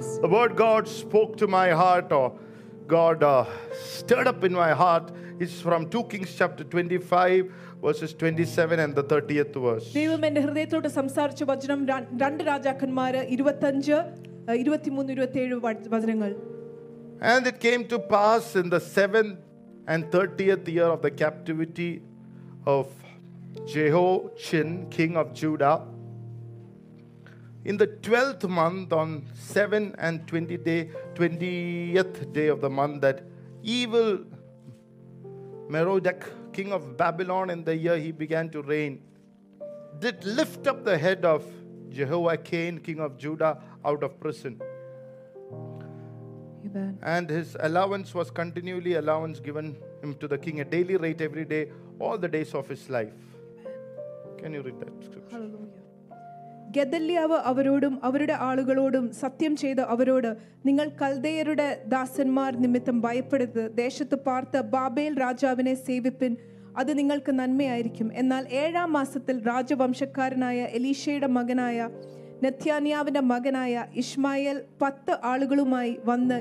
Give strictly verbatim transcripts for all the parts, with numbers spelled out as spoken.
The word God spoke to my heart, or God uh, stirred up in my heart, is from two Kings chapter twenty-five, verses twenty-seven and the thirtieth verse. ദൈവം എന്റെ ഹൃദയത്തോട് സംസാരിച്ച വചനം രണ്ട് രാജാക്കന്മാര് ഇരുപത്തിയഞ്ച് ഇരുപത്തിമൂന്ന് ഇരുപത്തിയേഴ് വചനങ്ങൾ. And it came to pass in the seventh and thirtieth year of the captivity of Jehoiachin, king of Judah, in the twelfth month, on seventh and twentieth day of the month, that Evil-Merodach, king of Babylon, in the year he began to reign, did lift up the head of Jehoiakim, king of Judah, out of prison. Amen. And his allowance was continually allowance given him to the king, a daily rate every day, all the days of his life. Amen. Can you read that scripture? Hallelujah. ഗദല്യാവ് അവരോടും അവരുടെ ആളുകളോടും സത്യം ചെയ്ത് അവരോട്, നിങ്ങൾ കൽദയരുടെ ദാസന്മാർ നിമിത്തം ഭയപ്പെടരുത്. ദേശത്ത് പാർത്ത് ബാബേൽ രാജാവിനെ സേവിപ്പിൻ, അത് നിങ്ങൾക്ക് നന്മയായിരിക്കും. എന്നാൽ ഏഴാം മാസത്തിൽ രാജവംശക്കാരനായ എലീഷയുടെ മകനായ നെഥ്യാന്യാവിന്റെ മകനായ ഇഷ്മായേൽ പത്ത് ആളുകളുമായി വന്ന്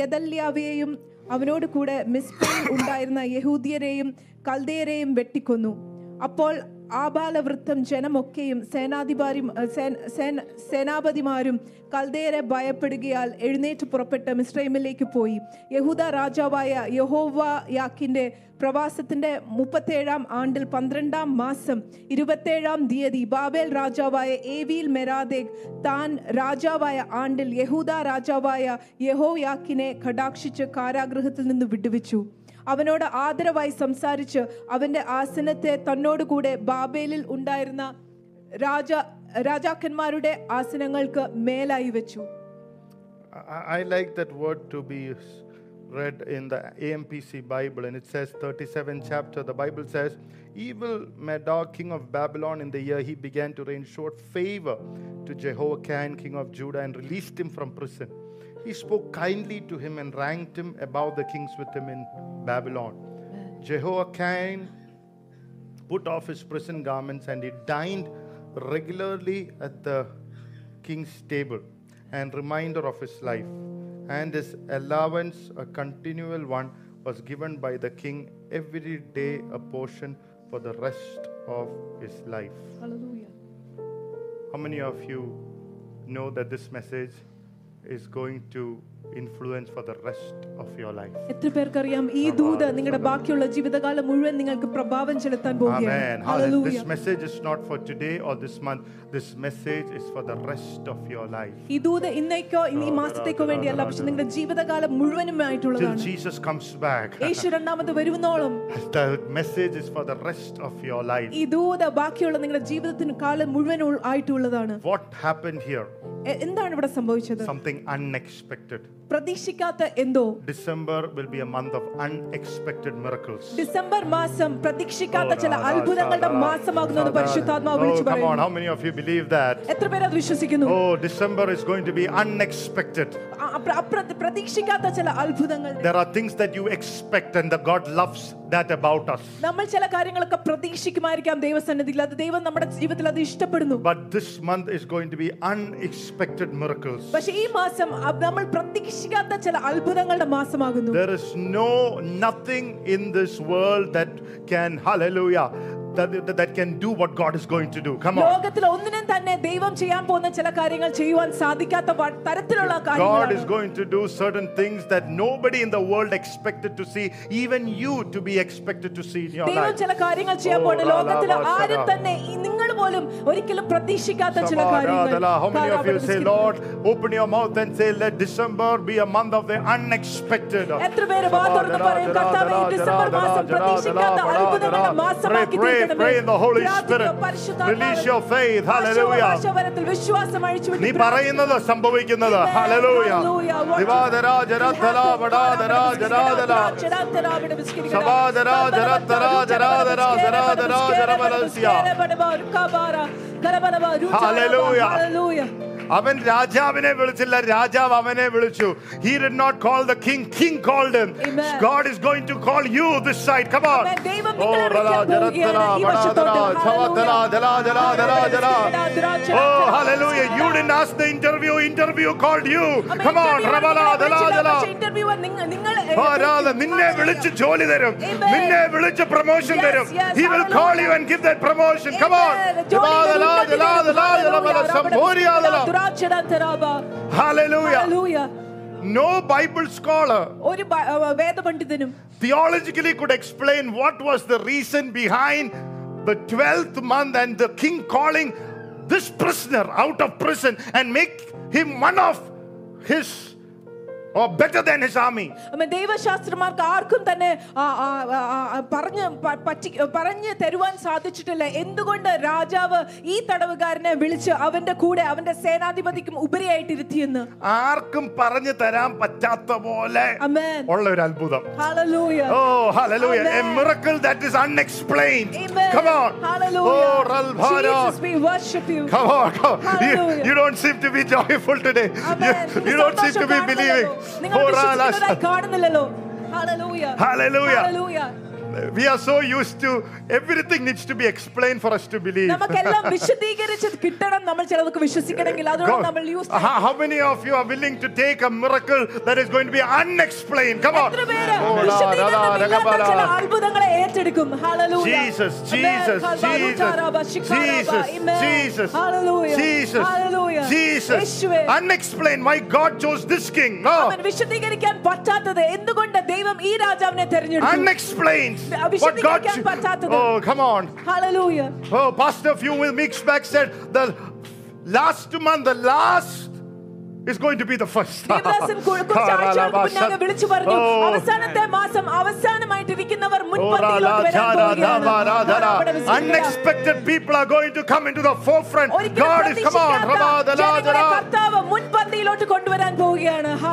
ഗദല്യാവിനെയും അവനോട് കൂടെ മിസ്പയിൽ ഉണ്ടായിരുന്ന യഹൂദിയരെയും കൽദയരെയും വെട്ടിക്കൊന്നു. അപ്പോൾ ആബാലവൃത്തം ജനമൊക്കെയും സേനാധിപാരി സേനാപതിമാരും കൽദയരെ ഭയപ്പെടുകയാൽ എഴുന്നേറ്റ് പുറപ്പെട്ട് മിസ്രൈമിലേക്ക് പോയി. യഹൂദ രാജാവായ യഹോവയാക്കിന്റെ പ്രവാസത്തിന്റെ മുപ്പത്തേഴാം ആണ്ടിൽ പന്ത്രണ്ടാം മാസം ഇരുപത്തേഴാം തീയതി ബാബേൽ രാജാവായ ഏവിൽ-മെരോദാക്ക് താൻ രാജാവായ ആണ്ടിൽ യഹൂദ രാജാവായ യഹോയാക്കിനെ കടാക്ഷിച്ച് കാരാഗൃഹത്തിൽ നിന്ന് വിടുവിച്ചു. അവനോട് ആദരവായി സംസാരിച്ച് അവന്റെ ആസനത്തെ തന്നോടുകൂടെ ബാബേലിൽ ഉണ്ടായിരുന്ന രാജ രാജാക്കന്മാരുടെ ആസനങ്ങൾക്ക് മേലായി വെച്ചു. I like that word to be read in the A M P C Bible, and it says thirty-seventh chapter, the Bible says, Evil-Merodach, king of Babylon, in the year he began to reign, showed favor to Jehoiakim, king of Judah, and released him from prison. He spoke kindly to him and ranked him above the kings with him in Babylon. Jehoiakim put off his prison garments and he dined regularly at the king's table, and reminder of his life. And his allowance, a continual one, was given by the king every day, a portion for the rest of his life. Hallelujah. How many of you know that this message is going to influence for the rest of your life? എത്ര പേർക്കറിയാം ഈ ദൂത് നിങ്ങളുടെ ബാക്കിയുള്ള ജീവിതകാലം മുഴുവൻ നിങ്ങൾക്ക് പ്രഭാവം ചെലുത്താൻ പോകുകയാണ്. Hallelujah. This message is not for today or this month. This message is for the rest of your life. ഈ ദൂത് ഇന്നേക്കോ ഈ മാസത്തേക്കോ വേണ്ടിയല്ല, പക്ഷേ നിങ്ങളുടെ ജീവിതകാലം മുഴുവനുമായിട്ടുള്ളതാണ്. Till Jesus comes back. യേശു രണ്ടാമത് വരുവോളം. The message is for the rest of your life. ഈ ദൂത് ബാക്കിയുള്ള നിങ്ങളുടെ ജീവിതത്തിന് കാലം മുഴുവനും ആയിട്ടുള്ളതാണ്. What happened here? എന്താണ് ഇവിടെ സംഭവിച്ചത്? Something unexpected. പ്രതീക്ഷിക്കാത്ത എന്തോ. December will be a month of unexpected miracles. December മാസം പ്രതീക്ഷിക്കാത്ത ചില അത്ഭുതങ്ങളുടെ മാസമാകുമെന്ന് പരിശുദ്ധാത്മാവ് വിളിച്ചു പറയുന്നു. Come on, how many of you believe that? എത്ര പേർ അത് വിശ്വസിക്കുന്നു? Oh, December is going to be unexpected. പ്രതീക്ഷിക്കാത്ത ചില അത്ഭുതങ്ങൾ. There are things that you expect and that God loves that about us. നമ്മൾ ചില കാര്യങ്ങളൊക്കെ പ്രതീക്ഷിക്കുമായിരിക്കാം ദൈവസന്നിധിയിൽ, അത് ദൈവം നമ്മുടെ ജീവിതത്തിൽ അത് ഇഷ്ടപ്പെടുന്നു. But this month is going to be unexpected miracles. പക്ഷേ ഈ മാസം നമ്മൾ പ്രതീക്ഷിക്കാത്ത ചില അത്ഭുതങ്ങളുടെ മാസമാകുന്നു. There is no nothing in this world that can, hallelujah, That, that, that can do what God is going to do. Come on. ലോകത്തിൽ ഒന്നിനും തന്നെ ദൈവം ചെയ്യാൻ പോകുന്ന ചില കാര്യങ്ങൾ ചെയ്യാൻ സാധിക്കാത്ത തരത്തിലുള്ള കാര്യങ്ങൾ. God is going to do certain things that nobody in the world expected to see, even you to be expected to see in your life. ദൈവം ചില കാര്യങ്ങൾ ചെയ്യാൻ പോകുന്ന ലോകത്തിൽ ആരും തന്നെ നിങ്ങൾ പോലും ഒരിക്കലും പ്രതീക്ഷിക്കാത്ത ചില കാര്യങ്ങൾ. How many of you say, Lord, open your mouth and say, let December be a month of the unexpected. എത്ര പേര് വാ തുറന്ന് പറയും, കർത്താവേ ഡിസംബർ മാസം പ്രതീക്ഷിക്കാത്ത അത്ഭുതങ്ങളുടെ മാസമാക്കി. Pray in the Holy Spirit. Release your faith. Hallelujah. നീ പറയുന്നത് സംഭവിക്കുന്നത്. Hallelujah. ദിവാദരാ ജരാതരാ വടാദരാ ജരാദരാ സവാദരാ ജരാതരാ ജരാതരാ ജരാതരാ ജരാമലസിയ Hallelujah. Hallelujah. അവൻ രാജാവിനെ വിളിച്ചില്ല, രാജാവ് അവനെ വിളിച്ചു. He did not call the king, king called him. Amen. God is going to call you this side. Come on. Oh, hallelujah. You didn't ask the interview, interview called you. Come on. നിന്നെ വിളിച്ച് ജോലി തരും, നിന്നെ വിളിച്ച് promotion തരും. He will call you and give that promotion. Come on. Hallelujah. Hallelujah. No Bible scholar theologically could explain what was the reason behind the twelfth month and the king calling this prisoner out of prison and make him one of his or better than his army. അമേ ദൈവശാസ്ത്രമാർക്ക് ആർക്കും തന്നെ പറഞ്ഞു പറഞ്ഞു തരുവാൻ സാധിച്ചിട്ടില്ല എന്തുകൊണ്ട് രാജാവ് ഈ തടവുകാരനെ വിളിച്ച് അവന്റെ കൂടെ അവന്റെ സേനാധിപതിക്കും ഉപരിയായിട്ട് ഇരുത്തിയെന്ന്. ആർക്കും പറഞ്ഞു തരാൻ പറ്റാത്ത പോലെ ഉള്ള ഒരു അത്ഭുതം. Hallelujah. Oh, hallelujah. Amen. A miracle that is unexplained. Amen. Come on. Hallelujah. Oh, Ralbhara. Jesus, we worship you. Come on. Come on. You, you don't seem to be joyful today. You, you don't seem to be believing. Hallelujah. Hallelujah. We are so used to everything needs to be explained for us to believe. How many of you are willing to take a miracle that is going to be unexplained? Come on. Jesus, Jesus, Jesus, Jesus, Jesus, Jesus. Unexplained why God chose this king. No. Unexplained. What God cho- oh, come on. Hallelujah. Oh, Pastor, a few weeks back said the last month, the last is going to be the first. Unexpected people are going to come into the forefront. God is, come on.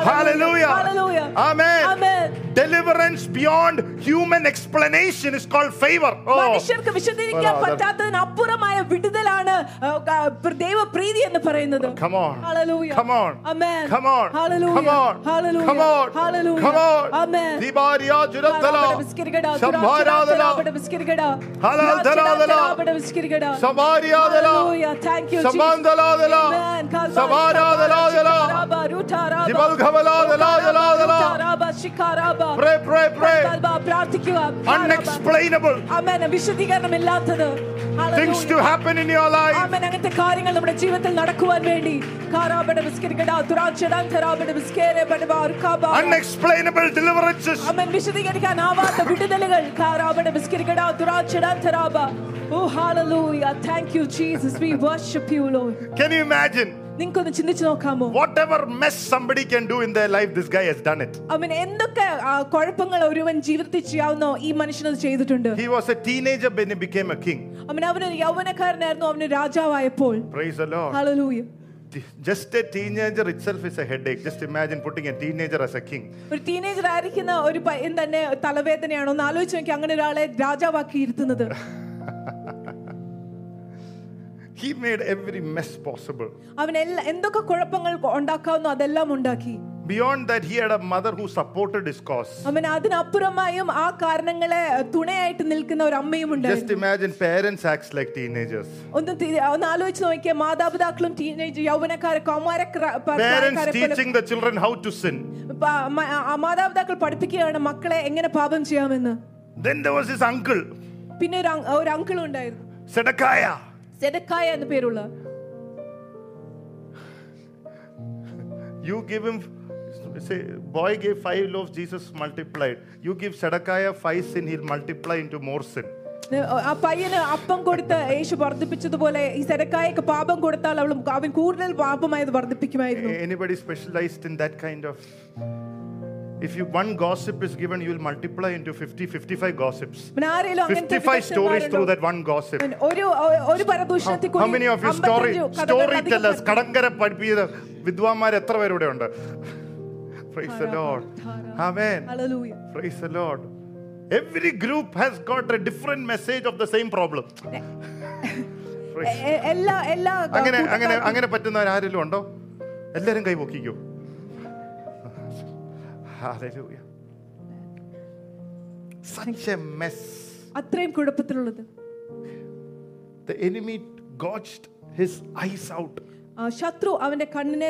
Hallelujah. Amen. Deliverance beyond human explanation is called favor. മനുഷ്യർക്ക് വിശദീകരിക്കാൻ പറ്റാത്തതിനപ്പുറമായ വിടുതലാണ് ദൈവപ്രീതി എന്ന് പറയുന്നത്. Come on. Hallelujah. Come on. Amen. Come on. Hallelujah. Come on. Hallelujah. Come on. Hallelujah. Come on. Amen. ദീപാരിയ ജുരതല സംഭാരാധന ഹലാധനാധന സംഭാരിയാധന. Thank you. സംബന്ധലാധന സംഭാരാധനാധന ദിബൽഖവലാധനാധന ശിഖാരാബ. Pray, pray, pray. Unexplainable. Things to happen in your life. Unexplainable deliverances. Oh, hallelujah. Thank you, Jesus. We worship you, Lord. Can you imagine? Whatever mess somebody can do in their life, this guy has done it. He was a teenager when he became a king. Praise the Lord. Hallelujah. Just a teenager itself is a headache. Just imagine putting a teenager as a king. He made every mess possible. Beyond that, he had a mother who supported his cause. Just imagine parents acts like teenagers. Parents teaching the children how to sin. Then there was his uncle. Sedekiah. Sedekiah ennu perulla. You give him, say, boy gave five loaves, Jesus multiplied. You give Sedekiah five sin, he'll multiply into more sin. ആ പയ്യന് അപ്പം കൊടുത്ത് യേശു വർദ്ധിപ്പിച്ചതുപോലെ ഈ സെദക്കായക്ക് പാപം കൊടുത്താൽ അവളും അവൻ കൂടുതൽ പാപമായത് വർദ്ധിപ്പിക്കുമായിരുന്നു. Anybody specialized in that kind of? If you one gossip is given, you will multiply into fifty, fifty-five gossips. fifty-five stories through that one gossip. How, how many of you story, storytellers? Kadangara padpiya vidwamar etra perude undu. Praise the Lord. Amen. Hallelujah. Praise the Lord. Every group has got a different message of the same problem. അങ്ങനെ അങ്ങനെ അങ്ങനെ പറ്റുന്നവരാരെങ്കിലും ഉണ്ടോ? എല്ലാവരും കൈ പൊക്കിക്കോ. Hallelujah. Such a mess. അത്രയും കുഴപ്പത്തിലുള്ളത്. The enemy gouged his eyes out. ശത്രു അവന്റെ കണ്ണിനെ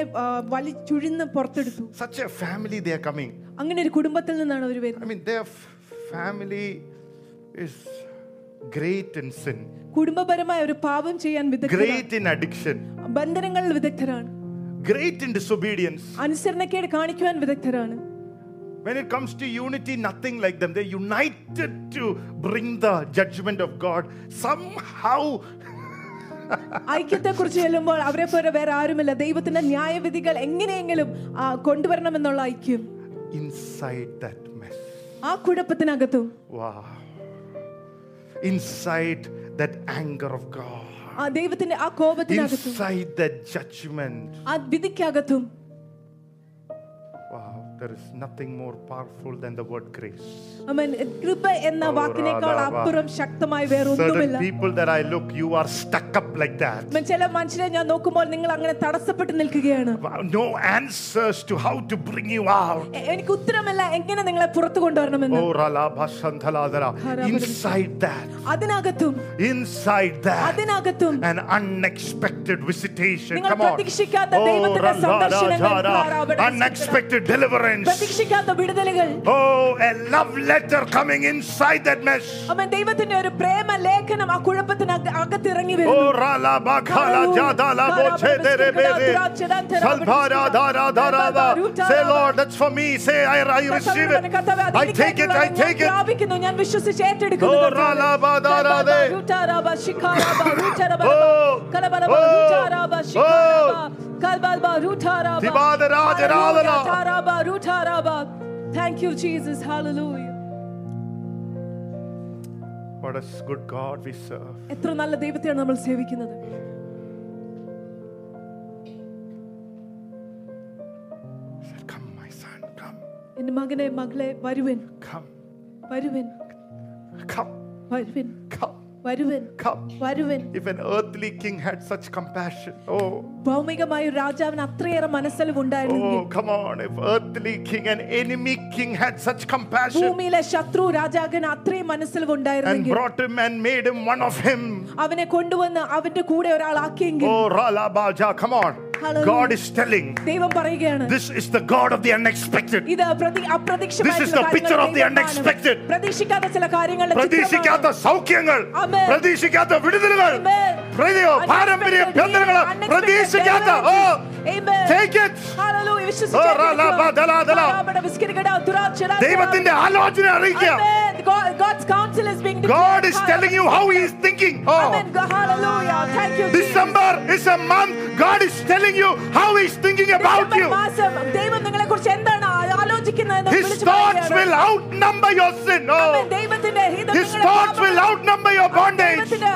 വലിച്ചുഴിഞ്ഞ് പുറത്തെടുത്തു. Such a family they are coming. അങ്ങനെ ഒരു കുടുംബത്തിൽ നിന്നാണ് അവർ വരുന്നത്. I mean their family is great in sin. കുടുംബപരമായ ഒരു പാപം ചെയ്യാൻ വിദഗ്ധരാണ്. Great in addiction. ബന്ധനങ്ങളിൽ വിദഗ്ധരാണ്. Great in disobedience. അനുസരണക്കേട് കാണിക്കുവാൻ വിദഗ്ധരാണ്. When it comes to unity, nothing like them. They're united to bring the judgment of God. Somehow ഐക്യത്തെ കുറിച്ച് ചെല്ലുമ്പോൾ അവരെ പോലെ വേറെ ആരുമില്ല. ദൈവത്തിന്റെ ന്യായവിധികൾ എങ്ങനെയെങ്കിലും കൊണ്ടുവരണമെന്നുള്ള ഐക്യം. Inside that mess. ആ കുഴപ്പത്തിനകത്തു. Wow. Inside that anger of God. ആ ദൈവത്തിന്റെ ആ കോപത്തിനകത്തു. Inside that judgment. ആ വിധിക്കകത്തു. Wow. There is nothing more powerful than the word grace. Amen. Kripa enna vaakkinekkal appuram shaktamai veru onnumilla. Certain people that I look, you are stuck up like that. Men chela manchile njan nokkumbol ningal angane tadassapettu nilkkukayana. No answers to how to bring you out. Enikku uttaramilla engane ningale purathu konduvaranam ennu. Oh rala bhasanthaladara. Inside that. Adinagathum. Inside that. Adinagathum. An unexpected visitation. Come on. Pratikshikatha devathinte sandarshanangal thaaravada. Unexpected deliverance. പ്രതീക്ഷിക്കാത്ത വിടുതലുകൾ. Oh, a love letter coming inside that mess. അമ്മ ദൈവത്തിന്റെ ഒരു പ്രേമ ലേഖനം ആ കുഴപ്പത്തിനകത്ത് ഇറങ്ങി വരുന്നു. Oh, rala bakala jadala bochedere bere. Salbara dara dara. Say Lord, that's for me. Say I, I receive it. I take it. I take it. ഞാൻ വിശ്വസിച്ച് ഏറ്റെടുക്കുന്നു. Oh, rala badara de. Oh, kalabala badara bashikaba. Kalbaba rutaraba. Dibadara jadala. Thank you, Jesus. Hallelujah. What a good God we serve. എത്ര നല്ല ദൈവത്തെയാണ് നമ്മൾ സേവിക്കുന്നത്. Said, come my son, come. എൻ്റെ മകനെ മകളെ വരുവൻ. Come. വരുവൻ. Come. വരുവൻ. Come. വരുവൻ. Come. വരുവൻ. If an earthly king had such compassion. Oh. ഭൗമികമായ ഒരു രാജാവിന് അത്രയേറെ മനസ്സലിവ് ഉണ്ടായിരുന്നെങ്കിൽ. Oh, come on. If earthly king and enemy king had such compassion. ഭൂമിയിലെ ശത്രു രാജാവിന് അത്രയും മനസ്സലിവ് ഉണ്ടായിരുന്നെങ്കിൽ. And brought him and made him one of him. അവനെ കൊണ്ടുവന്ന് അവന്റെ കൂടെ ഒരാളാക്കിയെങ്കിൽ. Oh, Ralabaja, come on. Hallelujah. God is telling. ദൈവം പറയുകയാണ്. This is the God of the unexpected. ഇത് അപ്രതീക്ഷിതമായ കാര്യങ്ങൾ. This is the picture of the unexpected. പ്രതീക്ഷിക്കാത്ത ചില കാര്യങ്ങളുടെ ചിത്രമാണ്. പ്രതീക്ഷിക്കാത്ത സൗഖ്യങ്ങൾ. പ്രതീക്ഷിക്കാത്ത വിടുതലുകൾ. പ്രതിയോ പാരമ്പര്യ ബന്ധനങ്ങൾ പ്രതീക്ഷിക്കാത്ത. Oh, amen. Take it. Hallelujah. വിശ്വസിക്കുക. Oh, Ralabaja, അവിടെ വിസ്കിരിക്കടാ തുരാചിടാ. ദൈവത്തിന്റെ ആലോചന അറിയിക്കുക. God, God's counsel is being declared. God is telling you how he is thinking. Oh. Amen. Hallelujah. Thank you, Jesus. December is a month. God is telling you how he is thinking about you. ദൈവം നിങ്ങളെക്കുറിച്ച് എന്താണ് ആലോചിക്കുന്നതെന്ന് വിളിച്ചു പറയുന്നു. His thoughts will outnumber your sin. Oh. Amen. ദൈവത്തിന്റെ ഹൃദയത്തിൽ His thoughts will outnumber your bondage. ദൈവത്തിന്റെ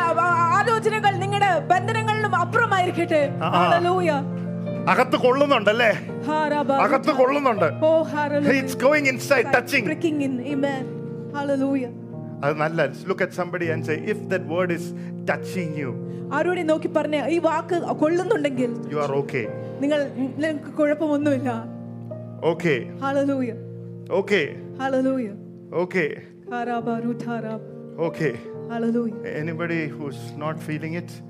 ആലോചനകൾ നിങ്ങളുടെ ബന്ധനങ്ങളിലും അപ്പുറമായിരിക്കട്ടെ. Hallelujah. അകത്ത് കൊള്ളുന്നുണ്ടല്ലേ? അകത്ത് കൊള്ളുന്നുണ്ട്. Oh, hallelujah. It's going inside, touching. Breaking in. Amen. Hallelujah. Let's look at somebody and say, if that word is touching you, ആരോടെ നോക്കി പറഞ്ഞേ ഈ വാക്ക് കൊള്ളുന്നുണ്ടെങ്കിൽ, you are okay. നിങ്ങൾ നിങ്ങൾക്ക് കുഴപ്പമൊന്നുമില്ല. Okay. Hallelujah. Okay. Hallelujah. Okay. Karabaru tarab. Okay. Hallelujah. Anybody who's not feeling it?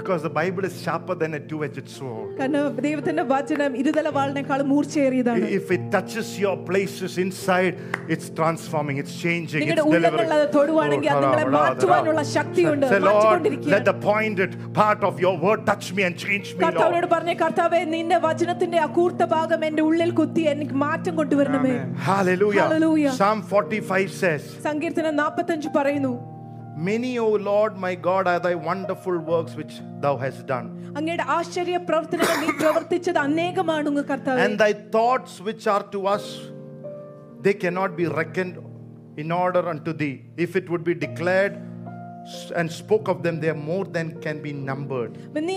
Because the Bible is sharper than a two-edged sword. Karna devathinte vachanam irudala vaalnekal moorcheyiriyadana. If it touches your places inside, it's transforming, it's changing, it's delivering. Ningala thoduvaanengil ningale maattuvanulla shakti undu. Maattukondirikku. Let the pointed part of your word touch me and change me, Lord. Karthavanodu parne karthave ninne vachanathinte aa koortha bhagam ende ullil kutti enik maattam konduvaraname. Hallelujah. Hallelujah. Psalm forty-five says. Sangeethana forty-five parayunu. Many, O Lord my God, are thy wonderful works which thou hast done. അങ്ങയുടെ ആശ്ചര്യ പ്രവർത്തനങ്ങൾ നീ പ്രവർത്തിച്ചത് അനേകമാണു കർത്താവേ. And thy thoughts which are to us, they cannot be reckoned in order unto thee. If it would be declared, and spoke of them, there more than can be numbered. Come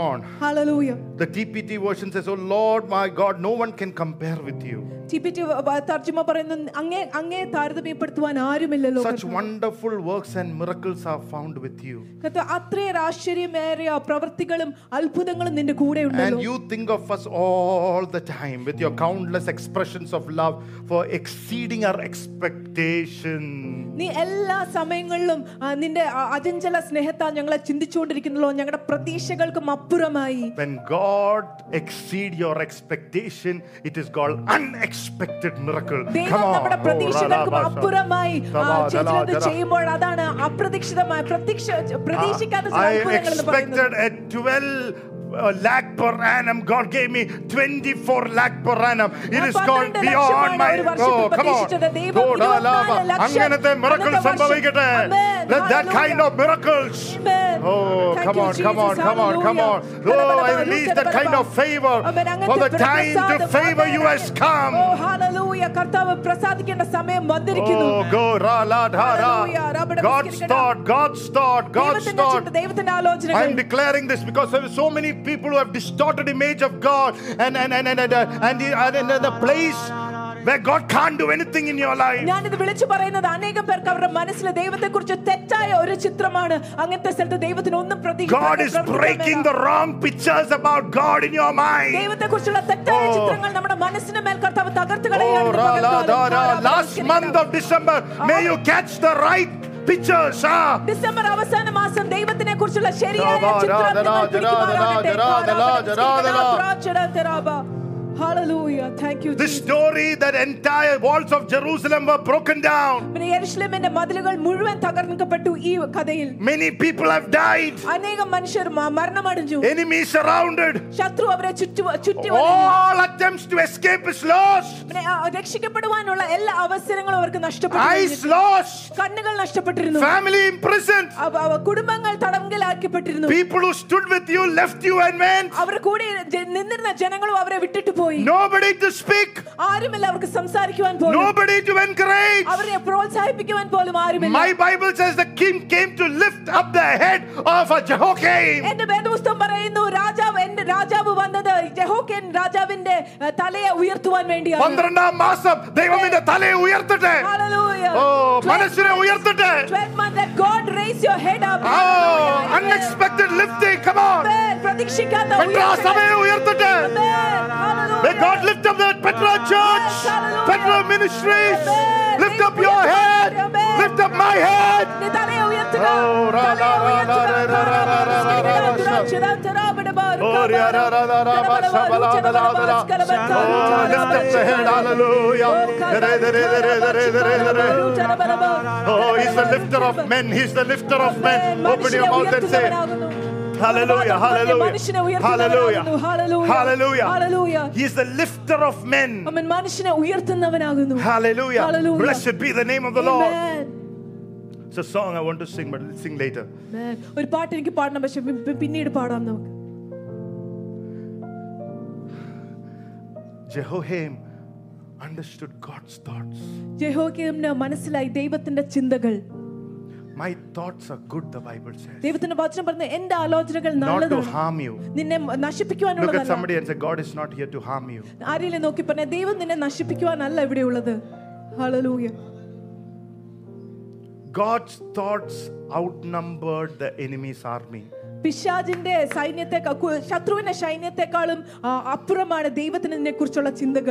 on. Hallelujah. The T P T version says, "Oh Lord, my God, no one can compare with you." Such wonderful works and miracles are found with you. And you think of us all the time with your countless expressions of love for exceeding our expectation. When God exceeds your expectation, it is called unexpected miracle. Come on. I expected at twelve A lakh per annum. God gave me twenty-four lakh per annum. It is called beyond my. Oh, come on. Let that kind of miracles. Oh, come on, come on, come on, come on. Oh, I release that kind of favor. For the time to favor you has come. Oh, hallelujah. Oh, go ra la dhara. God's thought, God's thought, God's thought. I'm declaring this because there are so many people who have distorted image of God and and and and and, and, the, and the place where God can't do anything in your life. God is breaking the wrong pictures about God in your mind. Oh. Oh, last month of December, may you catch the right pictures, ah. December avasana maasam devathine kurichulla sheriyaya chitram. Hallelujah. Thank you, Jesus. The story that entire walls of Jerusalem were broken down. Many people have died. Enemies surrounded. All attempts to escape is lost. Eyes lost. Family imprisoned. People who stood with you left you and went. Nobody to speak. Nobody to encourage. My Bible says the king came to lift up the head of a Jehoiakim. Hallelujah. Oh, twelve months that God raised your head up. Oh, unexpected lifting. Come on. May God lift up the Petra Church, Petra Ministries. Lift up your head. Lift up my head. Oh, lift up the head. Hallelujah. Oh, he's the lifter of men. He's the lifter of men. Open your mouth and say, hallelujah, hallelujah, hallelujah, hallelujah, hallelujah. He is the lifter of men. Hallelujah. Blessed be the name of the Lord. It's a song I want to sing, but I'll sing later. Jehoiakim understood God's thoughts. My thoughts are good, the Bible says. Not to harm you. Look at somebody and say, God is not here to harm you. Hallelujah. God's thoughts outnumbered the enemy's army.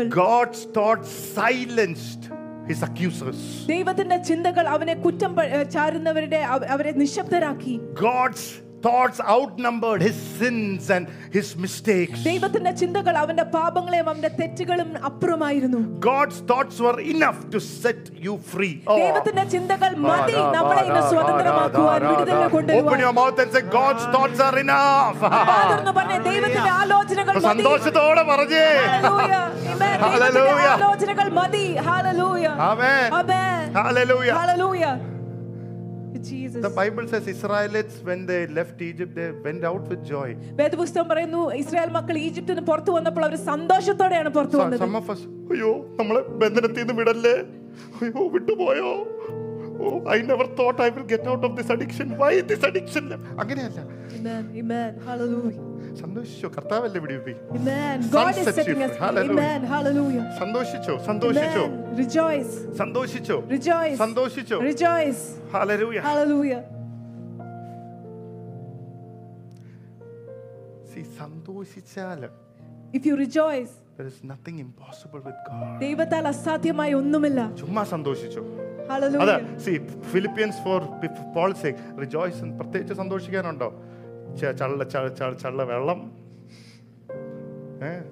God's thoughts silenced his accusers. God's thoughts outnumbered his sins and his mistakes. God's thoughts were enough to set you free. Oh. Open your mouth and say, God's thoughts are enough. Hallelujah. Hallelujah. Hallelujah. Hallelujah. Jesus. The Bible says Israelites, when they left Egypt, they went out with joy. വേദപുസ്തകം പറയുന്നു Israel മക്കൾ ഈജിപ്തിൽ നിന്ന് പുറത്തു വന്നപ്പോൾ അവർ സന്തോഷത്തോടെയാണ് പുറത്തു വന്നത്. Some of us, അയ്യോ നമ്മളെ ബന്ധനത്തിൽ നിന്ന് വിടല്ലേ, അയ്യോ വിട്ടുപോയോ, oh, I never thought I will get out of this addiction. Why this addiction? അങ്ങനെയല്ല. Amen. Amen. Hallelujah. സന്തോഷിച്ചോ, കർത്താവല്ലേ വിടുവി. Amen. God is setting us free. Amen. Hallelujah. സന്തോഷിച്ചോ, സന്തോഷിച്ചോ. Rejoice. സന്തോഷിച്ചോ. Rejoice. സന്തോഷിച്ചോ. Rejoice. Hallelujah. Hallelujah. See, സന്തോഷിച്ചാൽ, if you rejoice, there is nothing impossible with God. ദൈവത്താൽ അസാധ്യമായി ഒന്നുമില്ല. ചുമ്മാ സന്തോഷിച്ചോ. Hallelujah. See, Philippians four, Paul says, rejoice and പ്രത്യേകിച്ച് സന്തോഷിക്കാനുണ്ടോ? ചള്ള ചള്ള ചള്ള വെള്ളം, ഏഹ്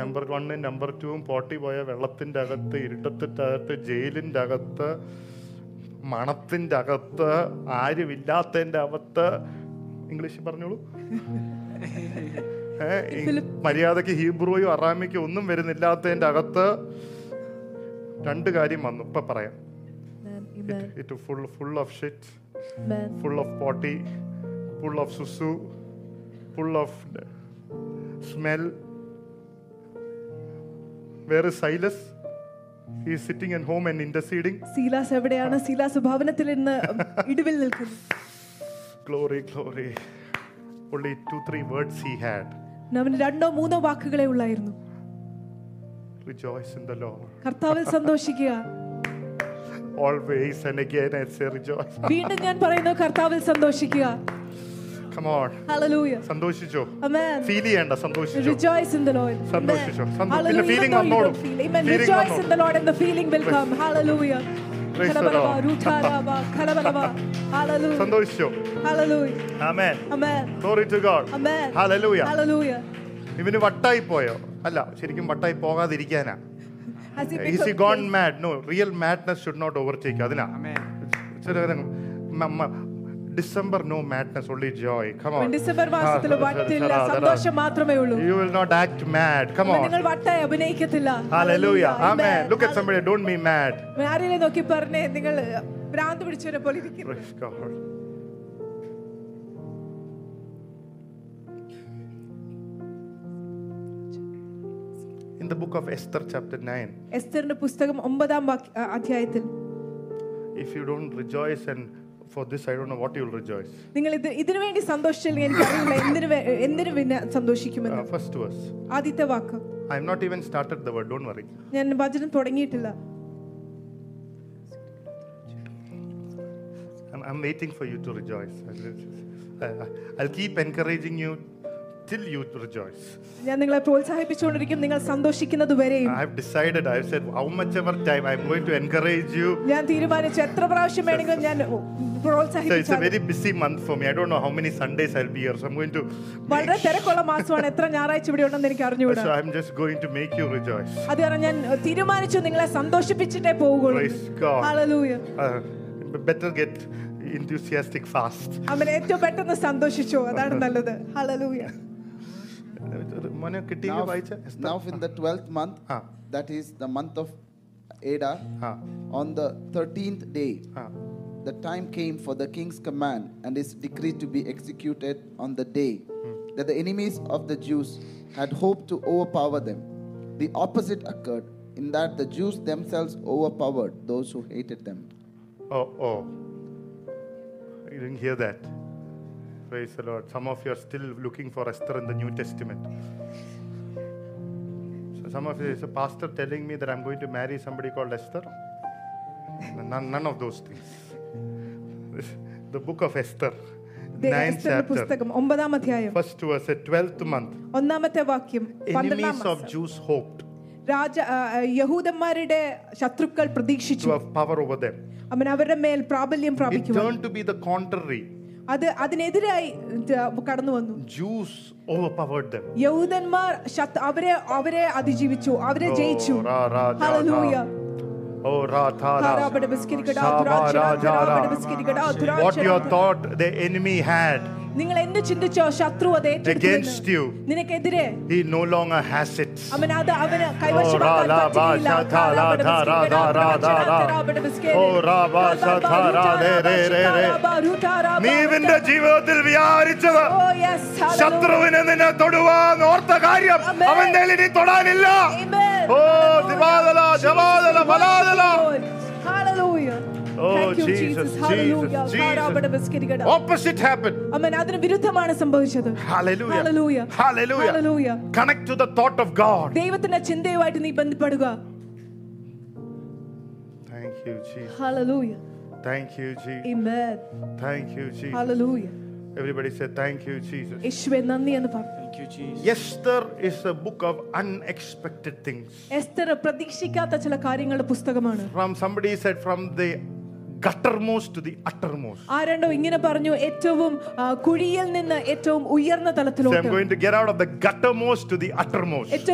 number വണ്ണും number ടൂവും പോട്ടി പോയ വെള്ളത്തിൻ്റെ അകത്ത്, ഇരുട്ടത്തിൻ്റെ അകത്ത്, ജയിലിൻ്റെ അകത്ത്, മണത്തിൻ്റെ അകത്ത്, ആരുമില്ലാത്തതിൻ്റെ അകത്ത്, ഇംഗ്ലീഷിൽ പറഞ്ഞോളൂ, ഏഹ് മര്യാദക്ക് ഹീബ്രുവോ അറാമിക്കോ ഒന്നും വരുന്നില്ലാത്തതിൻ്റെ അകത്ത് രണ്ട് കാര്യം വന്നു. ഇപ്പം പറയാം, it full full of shit, full of potty, full of susu, full of smell. Where is Silas? He is sitting at home and interceding. Silas evadeyana, Silas bhavanatile irna iduvil nilkunu. Glory, glory. Only two, three words he had. Navin രണ്ടോ മൂന്നോ വാക്കുകളെ ഉള്ളായിരുന്നു. Rejoice in the Lord. കർത്താവിൽ സന്തോഷിക്കുക. Always and again I say rejoice. വീണ്ടും ഞാൻ പറയുന്നു, കർത്താവിൽ സന്തോഷിക്കുക. Come on. Hallelujah. Sandoshicho. Amen. Feel ചെയ്യണ്ട, സന്തോഷിച്ചോ. Rejoice in the Lord. സന്തോഷിച്ചോ. Hallelujah. Feeling of Lord. Amen. Rejoice in the Lord and the feeling will come. Hallelujah. Kalabalaba rutaraba kalabalaba. Hallelujah. സന്തോഷിച്ചോ. Hallelujah. Amen. Amen. Glory to God. Amen. Hallelujah. Hallelujah. ഇവനെ വട്ടായി പോയോ? അല്ല, ശരിക്കും വട്ടായി പോകാതിരിക്കാനാ. Is he gone mad? No, real madness should not overtake. Adina. Amen. ചെറുകരങ്ങ mama December, no madness, only joy. Come on. When December masathil vattilla santosham mathrame ullu. You will not act mad. Come on. Ningal vattay abhinayikathilla. Hallelujah. Amen. Look at somebody, don't be mad. Maarele nokki parne ningal brand pidichore pole irikku. In the book of Esther chapter nine. Esther ne pustakam nine am adhyayathil. If you don't rejoice and for this I don't know what you will rejoice. നിങ്ങൾ ഇതിനു വേണ്ടി സന്തോഷിച്ചില്ലെങ്കിൽ എനിക്ക് അറിയില്ല എന്തിനു എന്തിനു പിന്നെ സന്തോഷിക്കുമെന്ന്. First verse. ആദ്യത്തെ വാക്ക്. I have not even started the word, don't worry. ഞാൻ വചനം തുടങ്ങിയിട്ടില്ല. I'm, I'm waiting for you to rejoice. I'll keep encouraging you till you rejoice. ഞാൻ നിങ്ങളെ പ്രോത്സാഹിപ്പിച്ചുകൊണ്ടിരിക്കും, നിങ്ങൾ സന്തോഷിക്കുന്നതുവരെയും. I have decided, I have said how much ever time I am going to encourage you. ഞാൻ തീരുമാനിച്ചു, എത്ര പ്രാവശ്യം വേണമെങ്കിലും ഞാൻ പ്രോത്സാഹിപ്പിക്കാം. So it's a very busy month for me. I don't know how many Sundays I'll be here. So I'm going to വളരെ തിരക്കുള്ള മാസമാണ്, എത്ര ഞായറാഴ്ച ഇവിടെ ഉണ്ടെന്ന് എനിക്ക് അറിഞ്ഞുകൂടാ. So I'm just going to make you rejoice. അതുവരെ ഞാൻ തീരുമാനിച്ചു നിങ്ങളെ സന്തോഷിപ്പിച്ചിട്ടേ പോവുകയുള്ളൂ. Praise God. Hallelujah. Uh, better get enthusiastic fast. അമേൻ. ഏറ്റവും പെട്ടെന്ന് സന്തോഷിച്ചോ, അതാണ് നല്ലത്. Hallelujah. Now, now in the twelfth month, ah. that is the month of Adar, ah. on the thirteenth day, ah. the time came for the king's command and his decree to be executed on the day hmm. that the enemies of the Jews had hoped to overpower them. The opposite occurred, in that the Jews themselves overpowered those who hated them. Oh, oh. You didn't hear that. Praise the Lord. Some of you are still looking for Esther in the New Testament. So some of you is a pastor telling me that I'm going to marry somebody called Esther. None, none of those things. The book of Esther. ninth chapter. First verse, the twelfth month. Enemies of Jews hoped. Raja യഹൂദന്മാരുടെ ശത്രുക്കൾ പ്രതീക്ഷിച്ചു. To have power over them. അവൻ അവരുടെ മേൽ പ്രാബല്യം പ്രാപിക്കും. It turned to be the contrary. അത് അതിനെതിരായി കടന്നു വന്നു. Jews overpowered them. യഹൂദന്മാർ അവരെ അവരെ അതിജീവിച്ചു, അവരെ ജയിച്ചു. Hallelujah. Oh ratara rabadabskirikada ratara rabadabskirikada ratara. What your thought the enemy had. against you, he no longer has it. Oh, yes. Hallelujah. Oh, Jesus, Jesus, hallelujah. Jesus, Jesus. Opposite happened. Hallelujah. Hallelujah. Hallelujah. Hallelujah. Connect to the thought of God. Thank you, Jesus. Hallelujah. Thank you, Jesus. Amen. Thank you, Jesus. Hallelujah. Everybody say, thank you, Jesus. Thank you, Jesus. Esther is a book of unexpected things. From somebody said, from the guttermost to the uttermost. So I'm going to get out of the guttermost to the uttermost.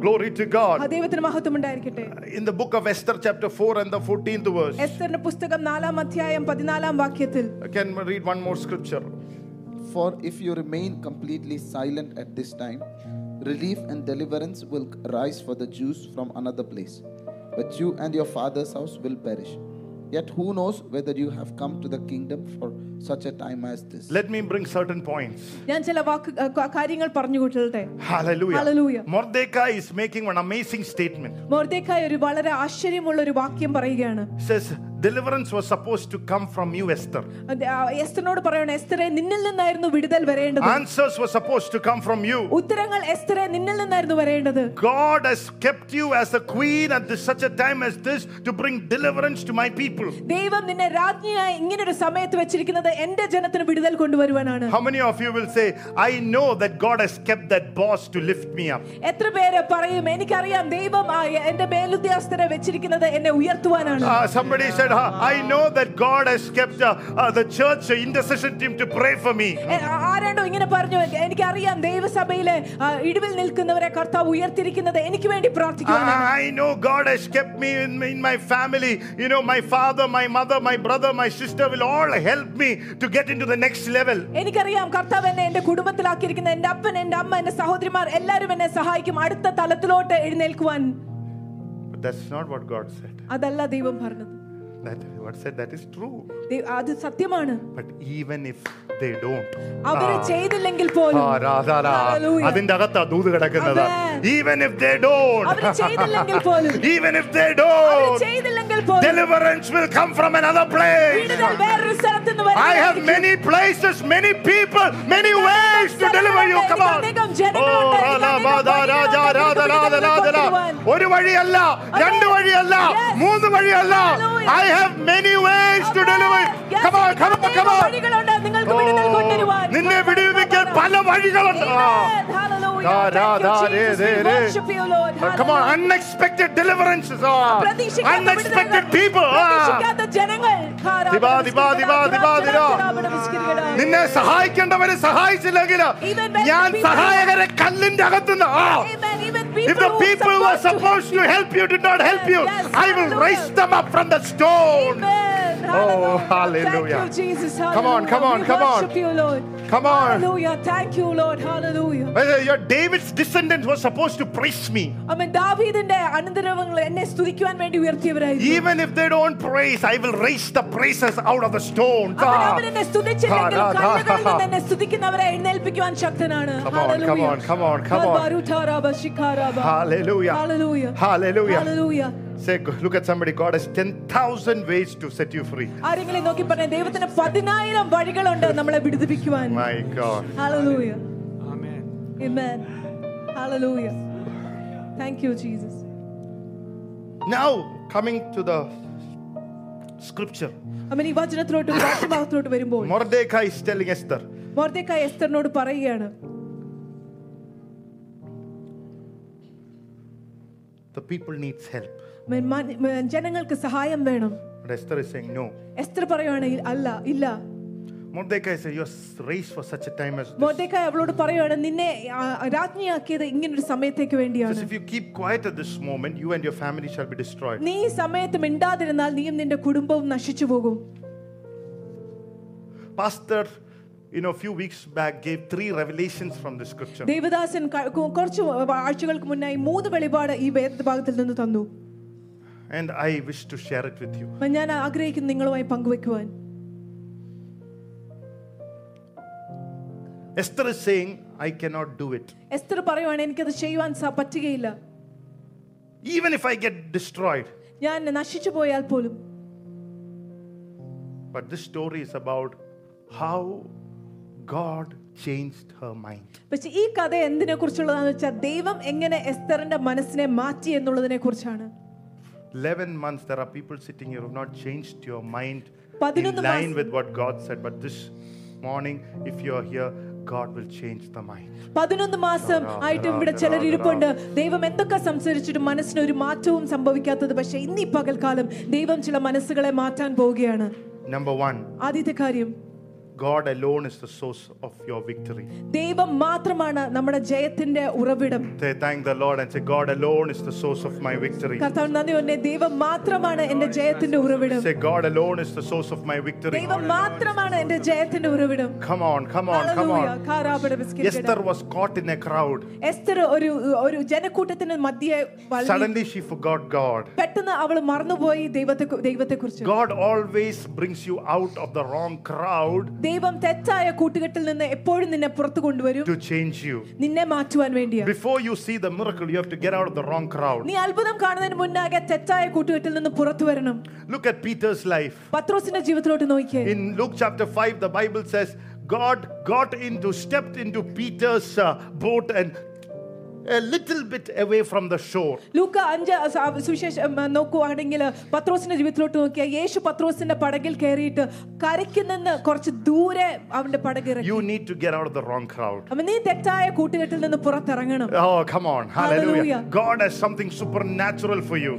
Glory to God. In the book of Esther, chapter four and the fourteenth verse. I can read one more scripture. For if you remain completely silent at this time, relief and deliverance will rise for the Jews from another place. But you and your father's house will perish. Yet who knows whether you have come to the kingdom for such a time as this. Let me bring certain points. Hallelujah. Hallelujah. Mordecai is making an amazing statement. It says, deliverance was supposed to come from you, Esther. Answers were supposed to come from you. God has kept you as a queen at this, such a time as this to bring deliverance to my people. How many of you will say, I know that God has kept that boss to lift me up? Uh, somebody said, I know that God has kept uh, uh, the church uh, intercession team to pray for me. I know God has kept me in, in my family. You know, my father, my mother, my brother, my sister will all help me to get into the next level. But that's not what God said. That what said that is true. But even if they don't, ah, ah, da, da, da. even if they don't, even if they don't, deliverance will come from another place. I have many places, many people, many ways to deliver you. Come on. Oh, I have many ways okay. to deliver. Yes, come on, come on, come on. Hallelujah. Come on, unexpected deliverances. Oh. Unexpected people. If the people who are supposed to help you did not help you, I will raise them up from the storm. Amen. Oh, hallelujah. Thank you, Jesus. Hallelujah. Come on, come on, come on. We worship you, Lord. Come on. Hallelujah. Thank you, Lord. Hallelujah. Your David's descendants were supposed to praise me. Even if they don't praise, I will raise the praises out of the stones. Ah. Come on, come on, come on, come on. Hallelujah. Hallelujah. Hallelujah. Hallelujah. Say, look at somebody, God has ten thousand ways to set you free. My God. Hallelujah. Amen. Amen. Hallelujah. Thank you, Jesus. Now, coming to the scripture. Mordecai is telling Esther. Mordecai Esther nodu parayana. The people needs help. But Esther is saying no. Mordecai says, you are raised for such a time as this. Just if you keep quiet at this moment, you and your family shall be destroyed. pastor, you know, a few weeks back gave three revelations from the scripture. And I wish to share it with you. Esther is saying, I cannot do it. Even if I get destroyed. But this story is about how God changed her mind. eleven months, there are people sitting here who have not changed your mind in line with what God said. But this morning, if you are here, God will change the mind. Number one, God alone is the source of your victory. They thank the Lord and say, God alone is the source of my victory. Say, God alone is the source of my victory. Come on, come on, come on. Esther was caught in a crowd. Suddenly she forgot God. God always brings you out of the wrong crowd to change you. Before you see the miracle, you have to get out of the wrong crowd. Look at Peter's life. In Luke chapter five, the Bible says, God got into, stepped into Peter's uh, boat and a little bit away from the shore. You need to get out of the wrong crowd. Oh, come on. Hallelujah. God has something supernatural for you.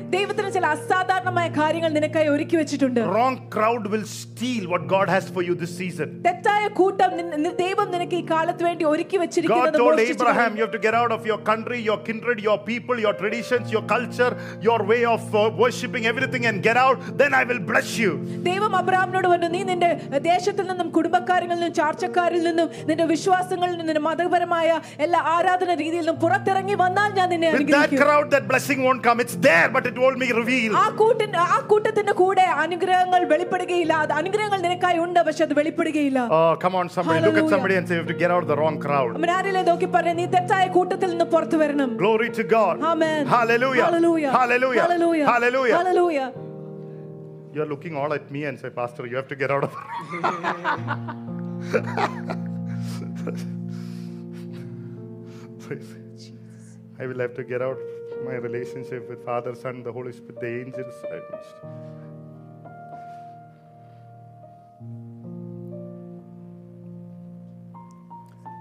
Wrong crowd will steal what God has for you this season. God told Abraham, you have to get out of your country, your kindred, your people, your traditions, your culture, your way of uh, worshipping, everything, and get out, then I will bless you. With that crowd, that blessing won't come. It's there, but it won't be revealed. Oh, come on, somebody. Hallelujah. Look at somebody and say, you have to get out of the wrong crowd. Glory to God. Amen. Hallelujah. Hallelujah. Hallelujah. Hallelujah. Hallelujah. Hallelujah. You're looking all at me and say, Pastor, you have to get out of Jesus. I will have to get out my relationship with Father, Son, the Holy Spirit, the angels.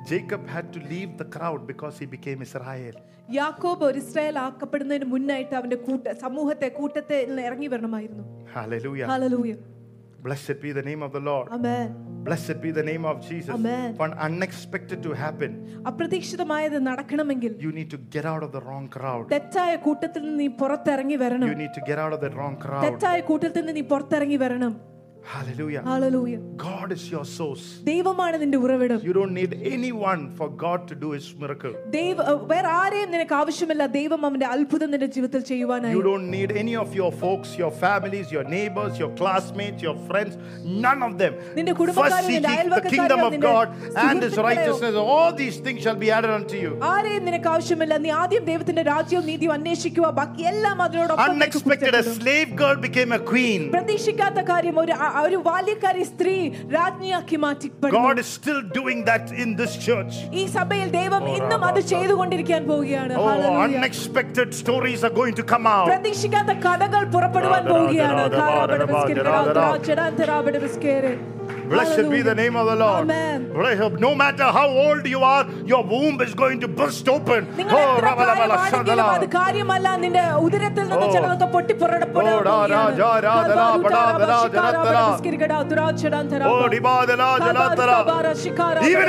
Jacob had to leave the crowd because he became Israel. Hallelujah. Hallelujah. Blessed be the name of the Lord. Amen. Blessed be the name of Jesus. Amen. For an unexpected to happen, you need to get out of the wrong crowd. You need to get out of the wrong crowd. Hallelujah. Hallelujah. God is your source. You don't need anyone for God to do His miracle. You don't need any of your folks, your families, your neighbors, your classmates, your friends. None of them. First seek the kingdom of God and His righteousness. All these things shall be added unto you. Unexpected, a slave girl became a queen. God is still doing that in this church. Oh, unexpected stories are going to come out. Blessed be the name of the Lord. Amen. No matter how old you are, your womb is going to burst open. Even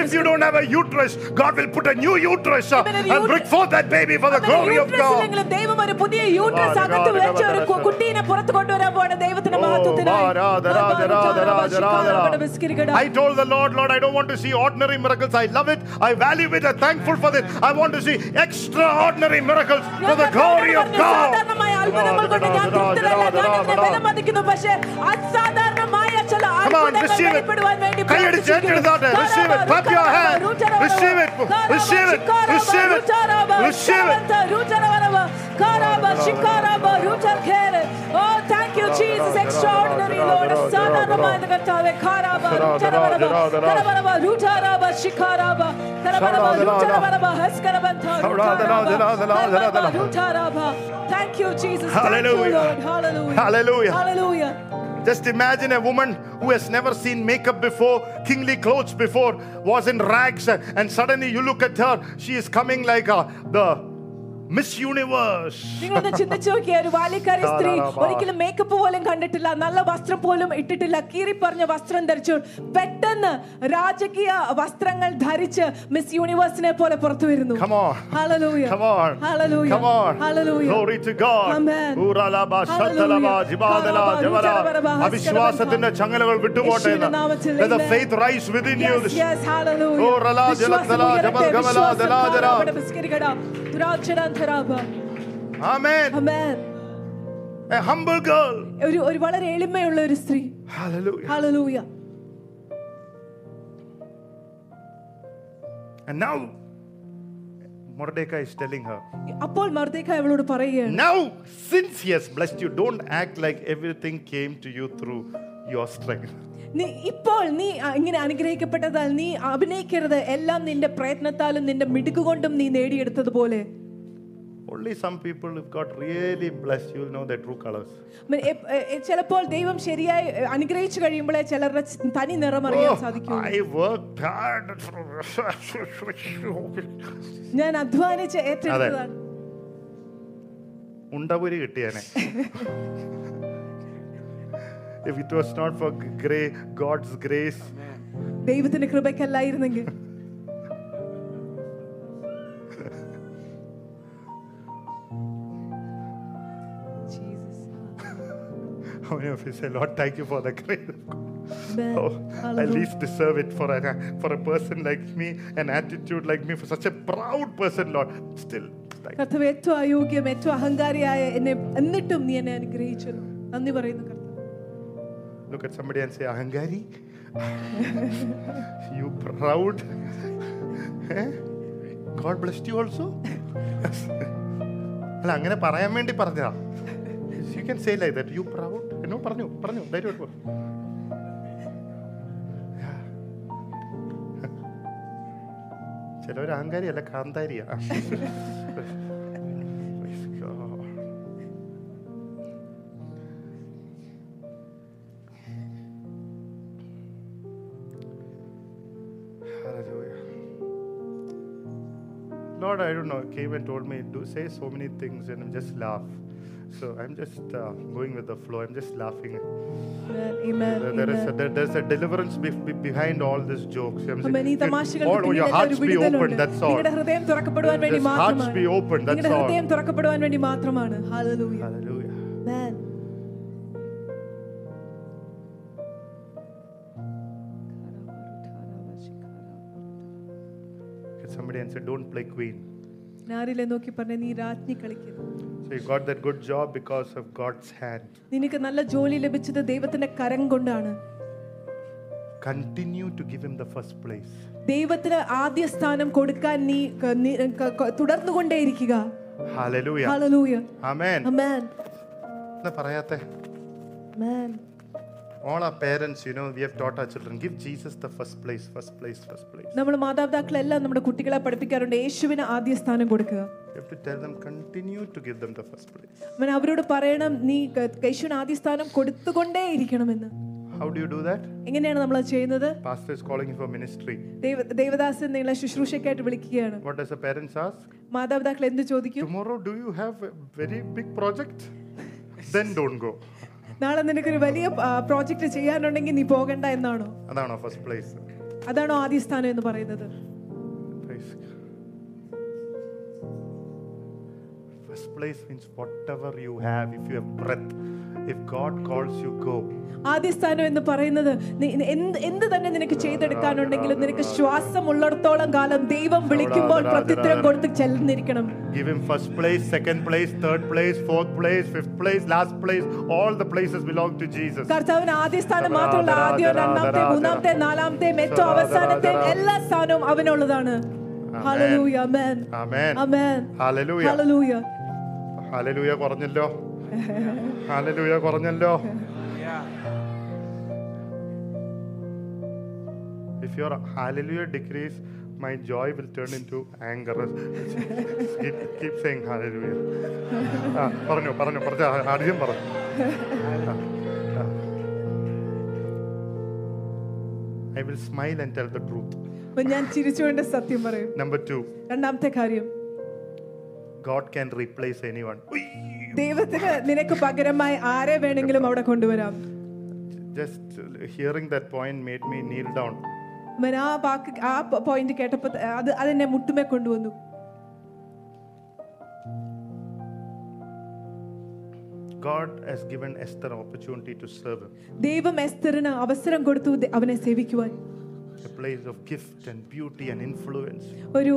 if you don't have a uterus, God will put a new uterus up and bring forth that baby for the glory of God. I told the Lord, Lord, I don't want to see ordinary miracles. I love it. I value it. I'm thankful for this. I want to see extraordinary miracles for the glory of God. Come on, receive it. Receive it. Clap your hand. Receive it. Receive it. Receive it. Receive it. Oh, thank you, Jesus. Extraordinary, Lord. Thank you, Jesus. Hallelujah. Hallelujah. Hallelujah. Just imagine a woman who has never seen makeup before, kingly clothes before, was in rags, and suddenly you look at her, she is coming like uh, the Miss Universe. Come on. Hallelujah. Come on. Hallelujah. Come on. Hallelujah. Glory to God. Amen. Let the faith rise within you. Yes, yes. Hallelujah. Amen. Amen. A humble girl. Hallelujah. Hallelujah. And now Mordecai is telling her, now since he has blessed you, don't act like everything came to you through your strength. Only some people, if God really blessed, you will know their true colors. Oh, I worked hard. If it was not for gray, God's grace, how many of you say, Lord, thank you for the grace of God? Oh, at least deserve it for a, for a person like me, an attitude like me, for such a proud person, Lord. Still, thank you. Look at somebody and say, Ahangari, you proud. Eh? God blessed you also. You can say like that, you proud. No, parnu, parnu, let it go. Chalo, Ahangari, alla Kandariya. Praise God. Hallelujah. Lord, I don't know, came and told me, do say so many things and I'm just laugh. So I'm just uh, going with the flow. I'm just laughing. Amen. Amen. There, there Amen. Is a, there, there's a deliverance be, be behind all these jokes. I'm saying, all, oh, your hearts be open. That's all. Just hearts be open. That's all. Hallelujah. Hallelujah. Amen. Somebody and say, don't play queen. So you got that good job because of God's hand. Continue to give Him the first place. Hallelujah. Hallelujah. Amen. Amen. Amen. All our parents, you know, we have taught our children, give Jesus the first place, first place, first place. We have to tell them, continue to give them the first place. How do you do that? Pastor is calling you for ministry. What does the parents ask? Tomorrow, do you have a very big project? Then don't go. Project Adano first place. Adano Adistana in the Parada. Praise God. First place means whatever you have, if you have breath, if God calls you, go. ആദിസ്ഥാനം എന്ന് പറയുന്നത് എന്ത് തന്നെ നിനക്ക് ചെയ്തെടുക്കാനുണ്ടെങ്കിലും നിനക്ക് ശ്വാസം ഉള്ളിടത്തോളം കാലം ദൈവം വിളിക്കുമ്പോൾ പ്രത്യുത്തരം കൊടുത്ത് ചെല്ലുന്നിരിക്കണം. Give him first place, second place, third place, fourth place, fifth place, last place. All the places belong to Jesus. കർത്താവിന് ആദിസ്ഥാനം മാത്രമല്ല, ആദ്യം രണ്ടാമത്തെ മൂന്നാമത്തെ നാലാമത്തെ ഏറ്റവും അവസാനത്തെ എല്ലാ സ്ഥാനവും അവനുള്ളതാണ്. Hallelujah, amen. Amen. Amen. Hallelujah. Hallelujah. Hallelujah പറഞ്ഞല്ലോ. Hallelujah പറഞ്ഞല്ലോ. If your hallelujah decrease, my joy will turn into anger. keep, keep saying hallelujah. Ah, parnu, parnu, parja, adiyam paru. I will smile and tell the truth. When ഞാൻ ചിരിച്ചുകൊണ്ട് സത്യം പറയും. Number two. രണ്ടാമത്തെ കാര്യം. God can replace anyone. ദൈവത്തിന് നിനക്ക് പകരമായി ആരെ വേണമെങ്കിലും അവിടെ കൊണ്ടുവരാം. Just hearing that point made me kneel down. ഞാൻ ആ വാക്ക് ആ പോയിന്റ് കേട്ടപ്പോൾ അത് അതെന്നെ മുട്ടുമേ കൊണ്ടുവന്നു. God has given Esther an opportunity to serve him. ദൈവം എസ്തറിന് അവസരം കൊടുത്തു അവനെ സേവിക്കുവാൻ. A place of gift and beauty and influence. ഒരു